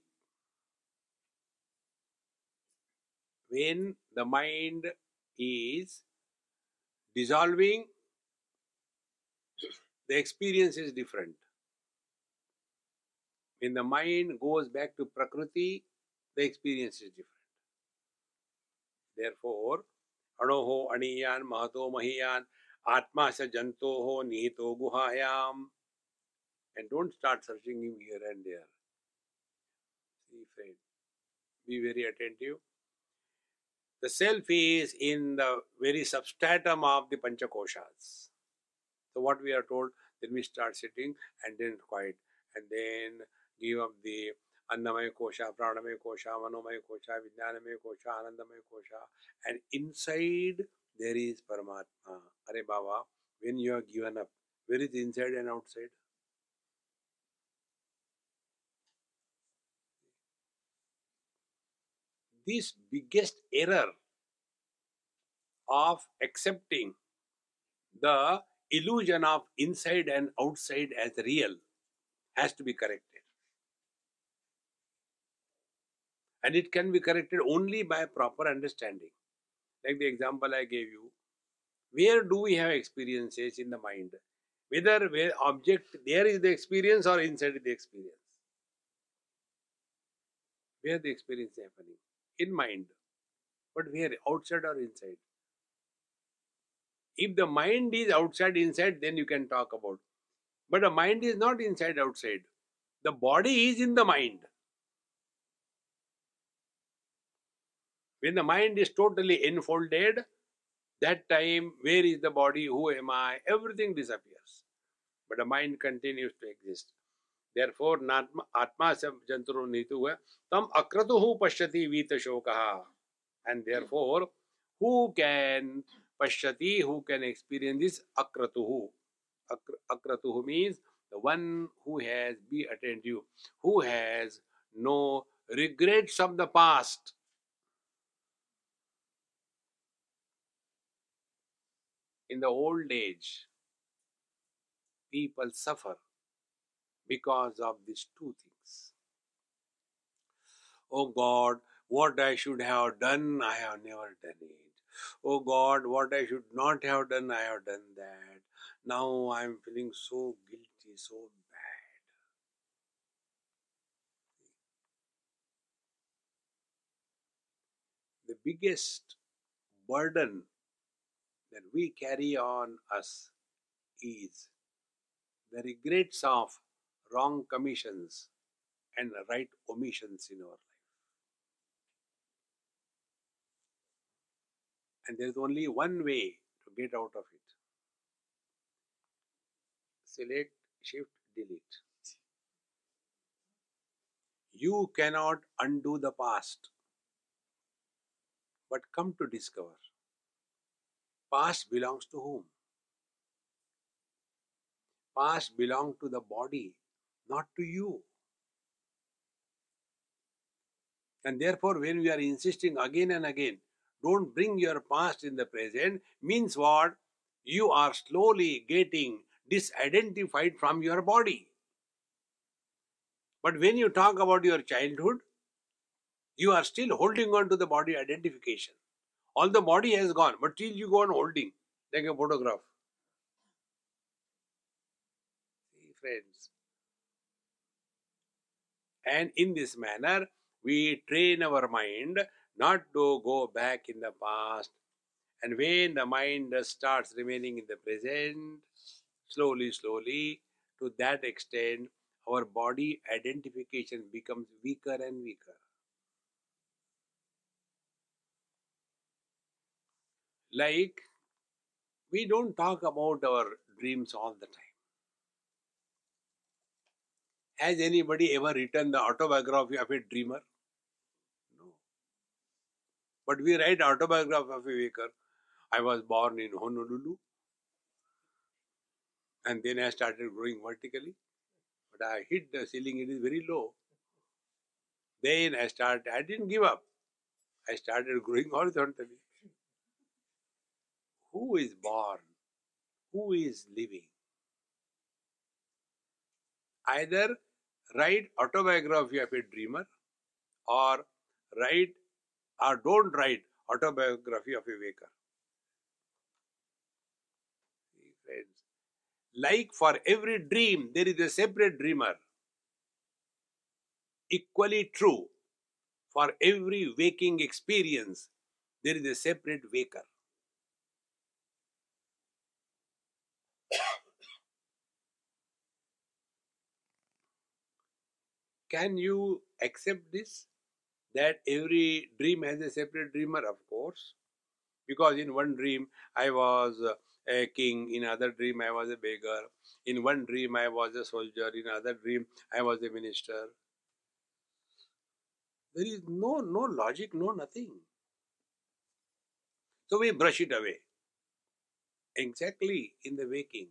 When the mind is dissolving, the experience is different. When the mind goes back to Prakriti, the experience is different. Therefore, Anoho Aniyan Mahato Mahiyan Atma Sa Jantoho Nihito Guhayam. And don't start searching him here and there. See, friend, be very attentive. The self is in the very substratum of the Panchakoshas. So what we are told, then we start sitting and then quiet. And then give up the Annamaya Kosha, Pranamaya Kosha, Manomaya Kosha, Vijnanamaya Kosha, Anandamaya Kosha. And inside there is Paramatma. Are Baba, when you are given up, where is inside and outside? This biggest error of accepting the illusion of inside and outside as real has to be corrected. And it can be corrected only by proper understanding. Like the example I gave you, where do we have experiences in the mind? Whether where object there is the experience or inside the experience. Where the experience is happening? In mind, but where? Outside or inside? If the mind is outside, inside, then you can talk about. But the mind is not inside, outside. The body is in the mind. When the mind is totally enfolded, that time, where is the body? Who am I? Everything disappears. But the mind continues to exist. Therefore, Natma, Atma Jantro Nitu Tam Akratuhu Pashyati Vita Shokaha. And therefore, who can Pashyati, who can experience this Akratuhu? Akratuhu means the one who has, be attentive, who has no regrets of the past. In the old age, people suffer because of these two things. Oh God, what I should have done, I have never done it. Oh God, what I should not have done, I have done that. Now I am feeling so guilty, so bad. The biggest burden that we carry on us is the regrets of wrong commissions and right omissions in our life. And there is only one way to get out of it. Select, shift, delete. You cannot undo the past, but come to discover. Past belongs to whom? Past belongs to the body, not to you. And therefore, when we are insisting again and again, don't bring your past in the present, means what? You are slowly getting disidentified from your body. But when you talk about your childhood, you are still holding on to the body identification. All the body has gone, but still you go on holding, like a photograph. See, friends. And in this manner, we train our mind not to go back in the past And when the mind starts remaining in the present, slowly, slowly, to that extent, our body identification becomes weaker and weaker. Like, we don't talk about our dreams all the time. Has anybody ever written the autobiography of a dreamer? No. But we write autobiography of a waker. I was born in Honolulu. And then I started growing vertically. But I hit the ceiling, it is very low. Then I started, I didn't give up. I started growing horizontally. Who is born? Who is living? Either write autobiography of a dreamer or write or don't write autobiography of a waker. Friends, like for every dream, there is a separate dreamer. Equally true, for every waking experience, there is a separate waker. Can you accept this? That every dream has a separate dreamer, of course. Because in one dream, I was a king. In another dream, I was a beggar. In one dream, I was a soldier. In another dream, I was a minister. There is no, no logic, no nothing. So we brush it away. Exactly in the waking.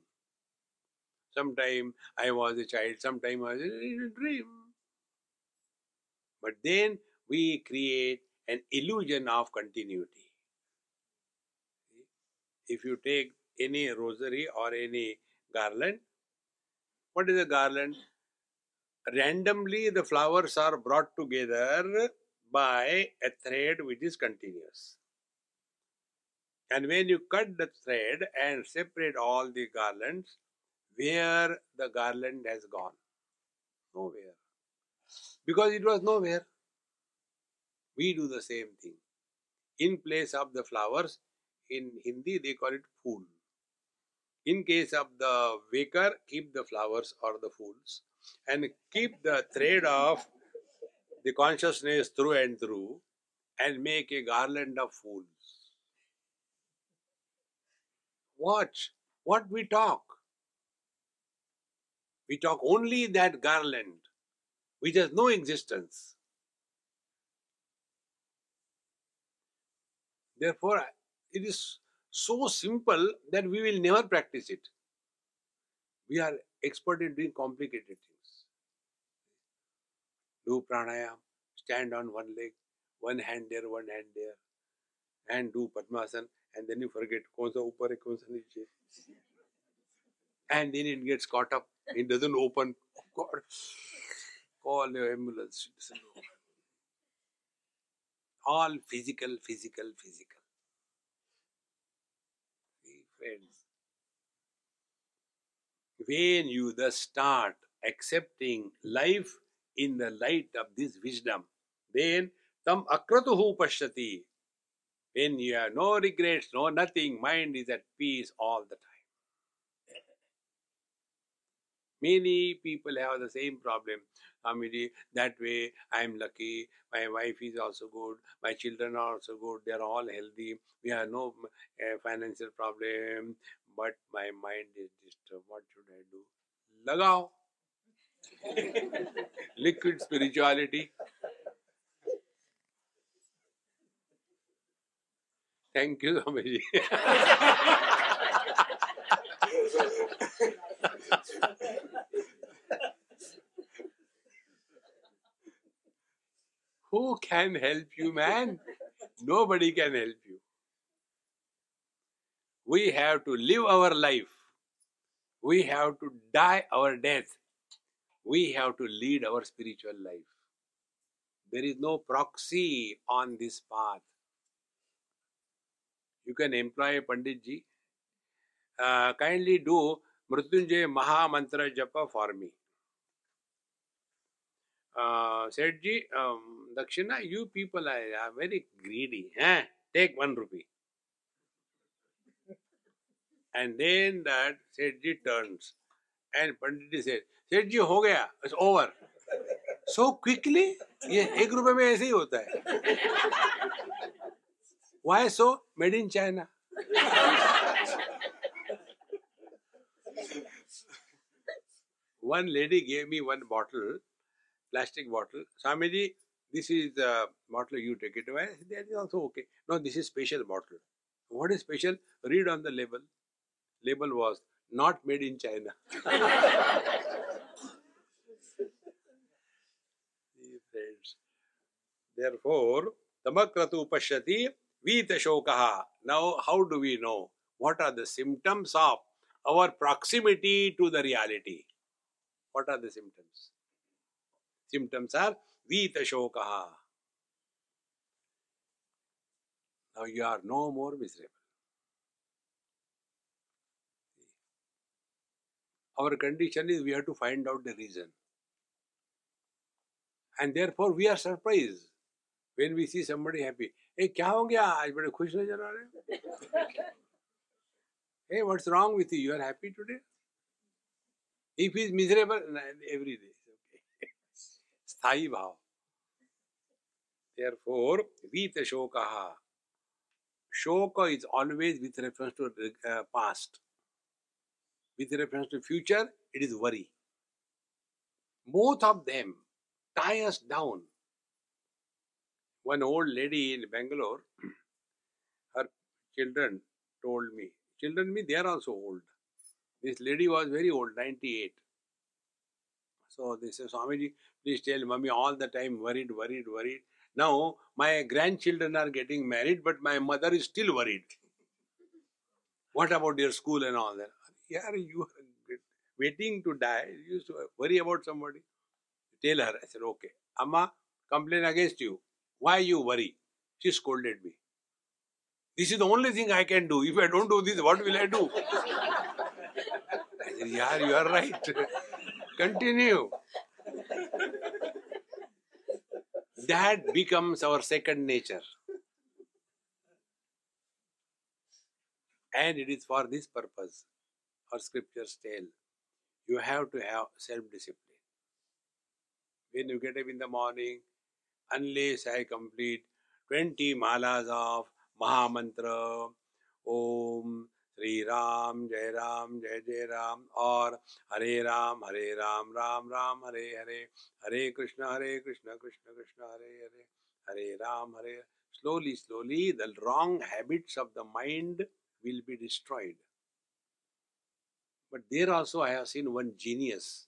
Sometime I was a child. Sometime I was in a dream. But then we create an illusion of continuity. If you take any rosary or any garland, what is a garland? Randomly the flowers are brought together by a thread which is continuous. And when you cut the thread and separate all the garlands, where the garland has gone? Nowhere. Because it was nowhere. We do the same thing. In place of the flowers, in Hindi they call it fool. In case of the waker, keep the flowers or the fools. And keep the thread of the consciousness through and through and make a garland of fools. Watch what we talk. We talk only that garland, which has no existence. Therefore, it is so simple that we will never practice it. We are expert in doing complicated things. Do pranayam, stand on one leg, one hand there, one hand there, and do padmasana, and then you forget, konsa upar hai, konsa niche. And then it gets caught up, it doesn't open. Oh God. All your ambulance. All physical, physical, physical. See, friends, when you thus start accepting life in the light of this wisdom, then tam akratuhu pashyati. When you have no regrets, no nothing, mind is at peace all the time. Many people have the same problem. Swamiji, that way I am lucky, my wife is also good, my children are also good, they are all healthy, we have no uh, financial problem, but my mind is disturbed, what should I do? Lagao! Liquid spirituality. Thank you, Swamiji. Who can help you, man? Nobody can help you. We have to live our life. We have to die our death. We have to lead our spiritual life. There is no proxy on this path. You can employ Panditji. Uh, kindly do Mrityunjay Maha Mantra Japa for me. Uh, said ji, um, Dakshina, you people are, are very greedy. Eh? Take one rupee. And then that Shetji turns. And Panditji says, Shetji ho gaya, it's over. So quickly, ek rupaye mein aise hi hota hai. Why so? Made in China. One lady gave me one bottle, plastic bottle. Swamiji, this is the bottle, you take it away. That is also okay. No, this is special bottle. What is special? Read on the label. Label was not made in China. Therefore, Tamakratu Pashyati Vita Shokaha. Now, how do we know? What are the symptoms of our proximity to the reality? What are the symptoms? Symptoms are Vita Shokaha. Now you are no more miserable. Our condition is we have to find out the reason. And therefore we are surprised when we see somebody happy. Hey, kya ho gaya? Aaj bade khush nazar aa rahe ho. Hey, what's wrong with you? You are happy today? If he is miserable, every day. Okay. Sthayi bhav. Therefore, Vita Shokaha. Shoka is always with reference to uh, past. With reference to future, it is worry. Both of them tie us down. One old lady in Bangalore, her children told me, children me, they are also old. This lady was very old, ninety-eight. So they said, Swamiji, please tell mummy all the time, worried, worried, worried. Now, my grandchildren are getting married, but my mother is still worried. What about your school and all that? Yeah, you are waiting to die. You used to worry about somebody. Tell her. I said, okay. Amma, complain against you. Why you worry? She scolded me. This is the only thing I can do. If I don't do this, what will I do? I said, yeah, you are right. Continue. That becomes our second nature. And it is for this purpose. Our scriptures tell, you have to have self-discipline. When you get up in the morning, unless I complete twenty malas of Maha Mantra, Om, Sri Ram, Jai Ram, Jai Jai Ram, or Hare Ram, Hare Ram, Ram Ram, Hare Hare, Hare Krishna, Hare Krishna, Krishna Krishna, Hare Hare, Hare Ram, Hare. Slowly, slowly, the wrong habits of the mind will be destroyed. But there also I have seen one genius.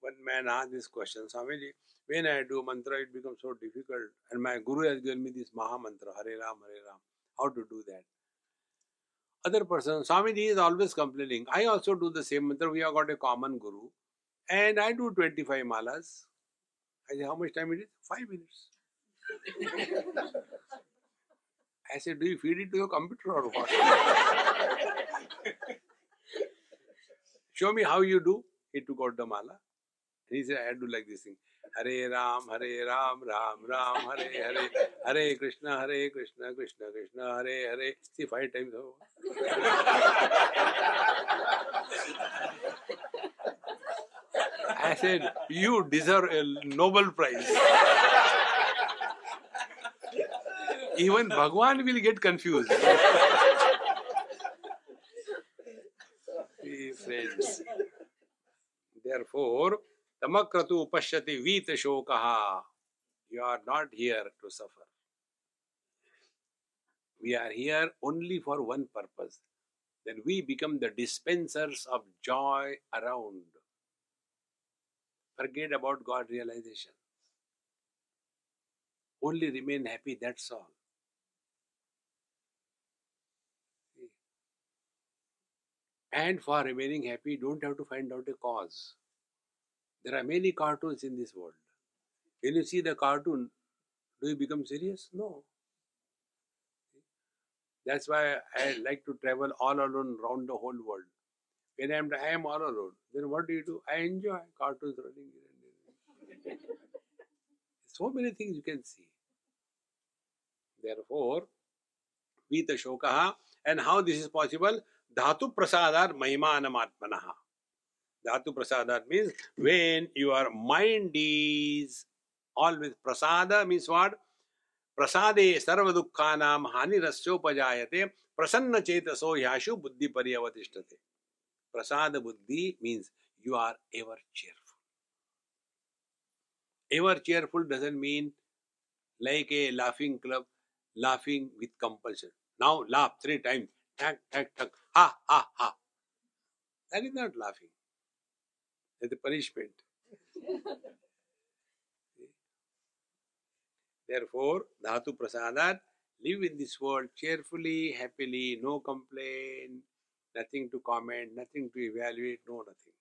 One man asked this question, Swamiji, when I do mantra, it becomes so difficult. And my guru has given me this Maha Mantra, Hare Ram, Hare Ram. How to do that? Other person, Swamiji is always complaining. I also do the same mantra. We have got a common guru. And I do twenty-five malas. I say, how much time it is? Five minutes. I said, do you feed it to your computer or what? Show me how you do. He took out the mala. He said, I do like this thing. Hare Ram, Hare Ram, Ram Ram, Hare Hare, Hare Krishna, Hare Krishna, Krishna Krishna, Hare Hare. See, five times over. I said, you deserve a Nobel Prize. Even Bhagwan will get confused. See, friends. Therefore, Tamakratu Pashyati Vita Shokaha. You are not here to suffer. We are here only for one purpose. That we become the dispensers of joy around. Forget about God realization. Only remain happy, that's all. And for remaining happy, you don't have to find out a cause. There are many cartoons in this world. When you see the cartoon, do you become serious? No. That's why I like to travel all alone around the whole world. When I am, I am all alone, then what do you do? I enjoy cartoons running here and there. So many things you can see. Therefore, Vita Shokaha. And how this is possible? Dhatu prasadar maimanam atmanaha. Dhatu prasadar means when your mind is always prasada, means what? Prasade sarva dukkhanam hani rasyopajayate prasanna chetaso yashu buddhi pariyavatishtati. Prasada buddhi means you are ever cheerful. Ever cheerful doesn't mean like a laughing club, laughing with compulsion. Now laugh three times. Tak, tak, tak. Ha, ha, ha. That is not laughing. That is punishment. Therefore, dhatu prasadat, live in this world cheerfully, happily, no complaint, nothing to comment, nothing to evaluate, no nothing.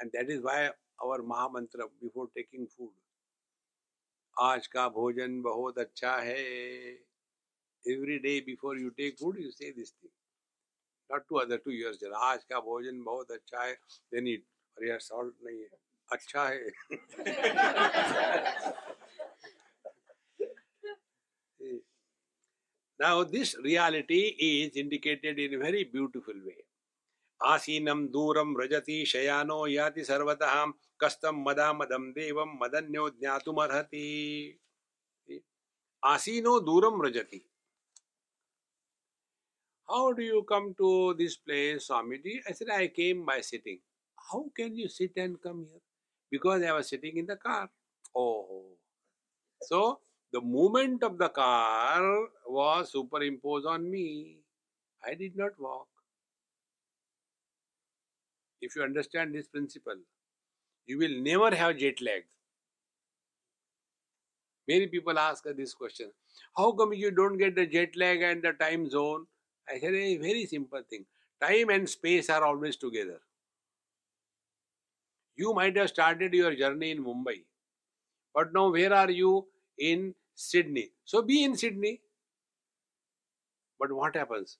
And that is why our Maha Mantra before taking food, Aaj ka bhojan bahut acha hai. Every day before you take food, you say this thing. Not to other, to yourself. Aaj ka bhojan bahut acha hai. Then eat. Or yaar salt nahi hai. Acha hai. Now this reality is indicated in a very beautiful way. Asinam duram rajati shaya no yati sarvataha kastam madamadam devam madanyo jnatum arhati. Asino duram rajati. How do you come to this place, Swamiji? I said, I came by sitting. How can you sit and come here? Because I was sitting in the car. Oh. So, the movement of the car was superimposed on me. I did not walk. If you understand this principle, you will never have jet lag. Many people ask this question. How come you don't get the jet lag and the time zone? I said a very simple thing. Time and space are always together. You might have started your journey in Mumbai. But now where are you? In Sydney. So be in Sydney. But what happens?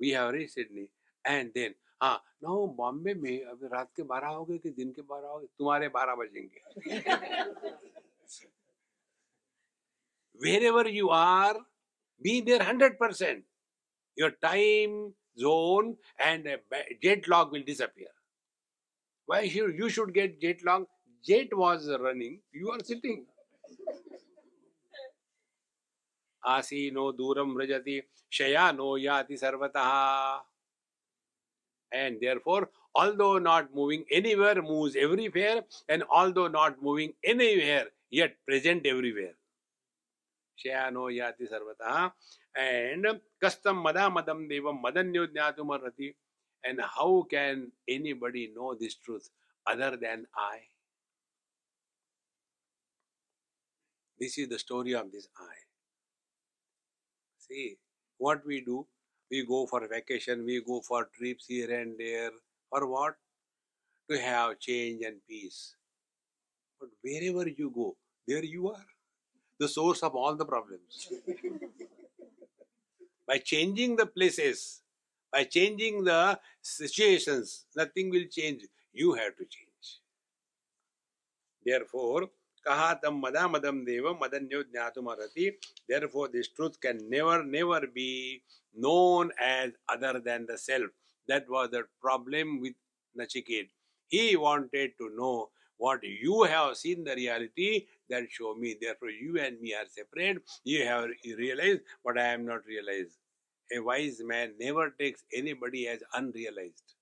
We have reached Sydney. And then, ah, now Bombay mein, abhi raat ke twelve ho gaye ki din ke twelve ho gaye, tumhare twelve bajenge. Wherever you are, be there one hundred percent. Your time zone and jet lag will disappear. Why should you should get jet lag? Jet was running, you are sitting. Asi no duram rajati shaya no yati sarvataha. And therefore, although not moving anywhere, moves everywhere, and although not moving anywhere, yet present everywhere. Shaya no yati sarvataha. And kastam madamadam devam madanyo jnatum arhati. And how can anybody know this truth other than I? This is the story of this I. See, what we do, we go for vacation, we go for trips here and there, for what? To have change and peace. But wherever you go, there you are, the source of all the problems. By changing the places, by changing the situations, nothing will change. You have to change. Therefore, therefore, this truth can never, never be known as other than the self. That was the problem with Nachiketa. He wanted to know what you have seen, the reality that show me. Therefore, you and me are separate. You have realized, but I am not realized. A wise man never takes anybody as unrealized.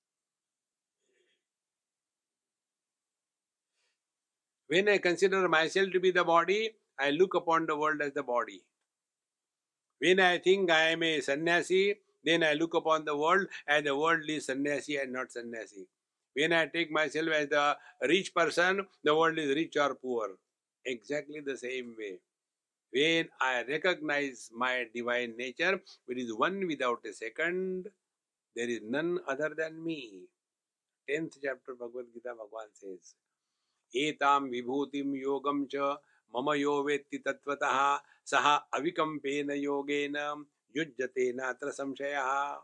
When I consider myself to be the body, I look upon the world as the body. When I think I am a sannyasi, then I look upon the world as the world is sannyasi and not sannyasi. When I take myself as the rich person, the world is rich or poor. Exactly the same way. When I recognize my divine nature, which is one without a second, there is none other than me. tenth chapter Bhagavad Gita, Bhagwan says, Etam vibhutim yogam cha mama yovetti tattvataha saha avikampena yogena yujjate natra samshayaha.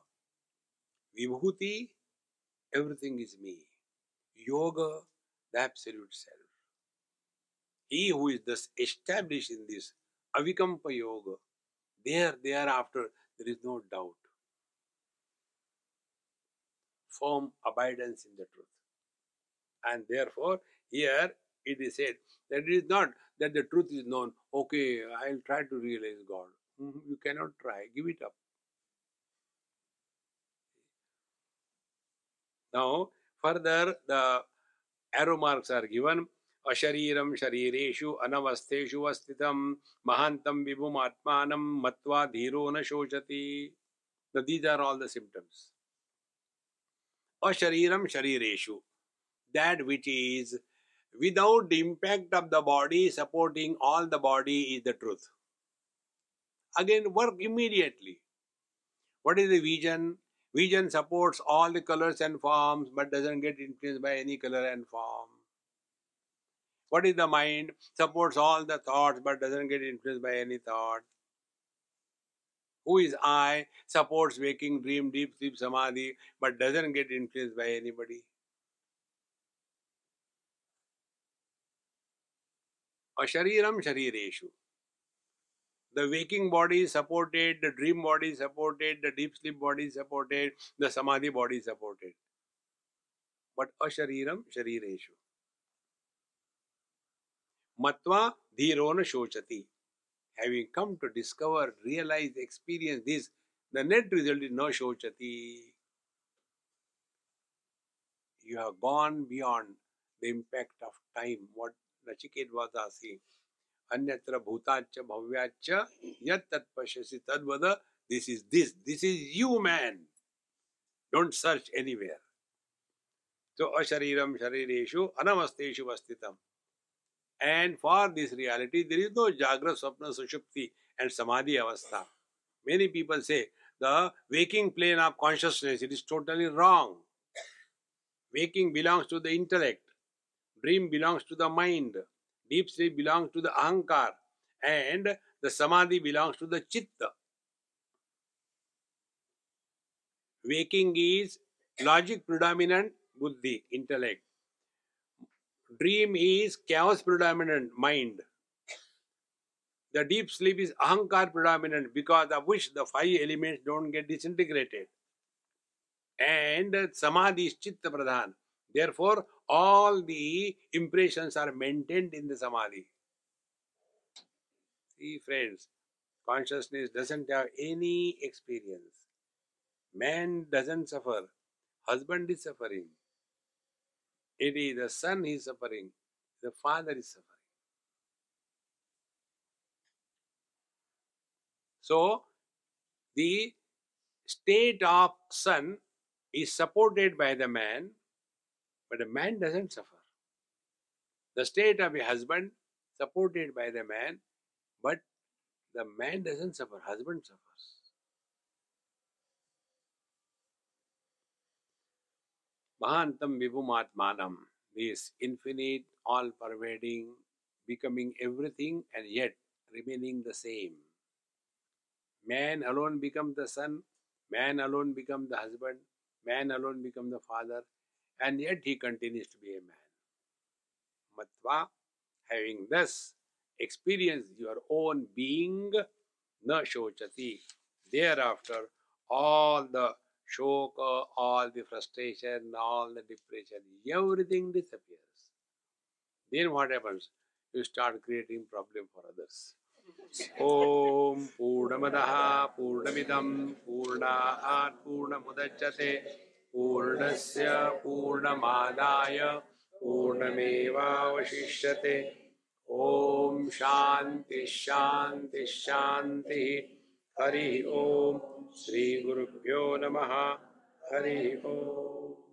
Vibhuti, everything is me. Yoga, the absolute self. He who is thus established in this avikampa yoga, There, thereafter, there is no doubt. Firm abidance in the truth. And therefore, here it is said that it is not that the truth is known. Okay, I will try to realize God. You cannot try. Give it up. Now, further, the arrow marks are given. Ashariram sharireshu anavasteshu astitam mahantam vibhum atmanam matva dhiro na shochati. Now, these are all the symptoms. Ashariram sharireshu. That which is without the impact of the body, supporting all the body, is the truth. Again, work immediately. What is the vision? Vision supports all the colors and forms, but doesn't get influenced by any color and form. What is the mind? Supports all the thoughts, but doesn't get influenced by any thought. Who is I? Supports waking, dream, deep sleep, samadhi, but doesn't get influenced by anybody. Ashariram sharireshu. The waking body is supported, the dream body is supported, the deep sleep body is supported, the samadhi body is supported. But ashariram sharireshu. Matva dhirona shochati. Having come to discover, realize, experience this, the net result is no shochati. You have gone beyond the impact of time. What Nachiketa was asking. Anyatra bhutacha bhavyacha yat tat pashyasi tadvada. This is this. This is you, man. Don't search anywhere. So, ashariram sharireshu anamasteshu vastitam. And for this reality, there is no jagra, swapna, sushupti and samadhi avastha. Many people say, the waking plane of consciousness, it is totally wrong. Waking belongs to the intellect. Dream belongs to the mind. Deep sleep belongs to the ahankar, and the samadhi belongs to the chitta. Waking is logic predominant, buddhi, intellect. Dream is chaos predominant, mind. The deep sleep is ahankar predominant, because of which the five elements don't get disintegrated. And samadhi is chitta pradhan. Therefore, all the impressions are maintained in the samadhi. See, friends, consciousness doesn't have any experience. Man doesn't suffer. Husband is suffering. It is the son is suffering. The father is suffering. So, the state of son is supported by the man. But a man doesn't suffer. The state of a husband supported by the man, but the man doesn't suffer, husband suffers. Mahantam vibhumatmanam, this infinite, all-pervading, becoming everything and yet remaining the same. Man alone becomes the son, man alone becomes the husband, man alone becomes the father, and yet he continues to be a man. Matva, having thus experienced your own being, na shochati. Thereafter, all the shoka, all the frustration, all the depression, everything disappears. Then what happens? You start creating problem for others. Om Purnamadaha Purnamidam Purnaat Purnamudachyate Purnasya Purnamadaya Purnameva Vashishyate. Om Shanti Shanti Shanti. Hari Om. Sri Gurubhyo Namaha. Hari Om.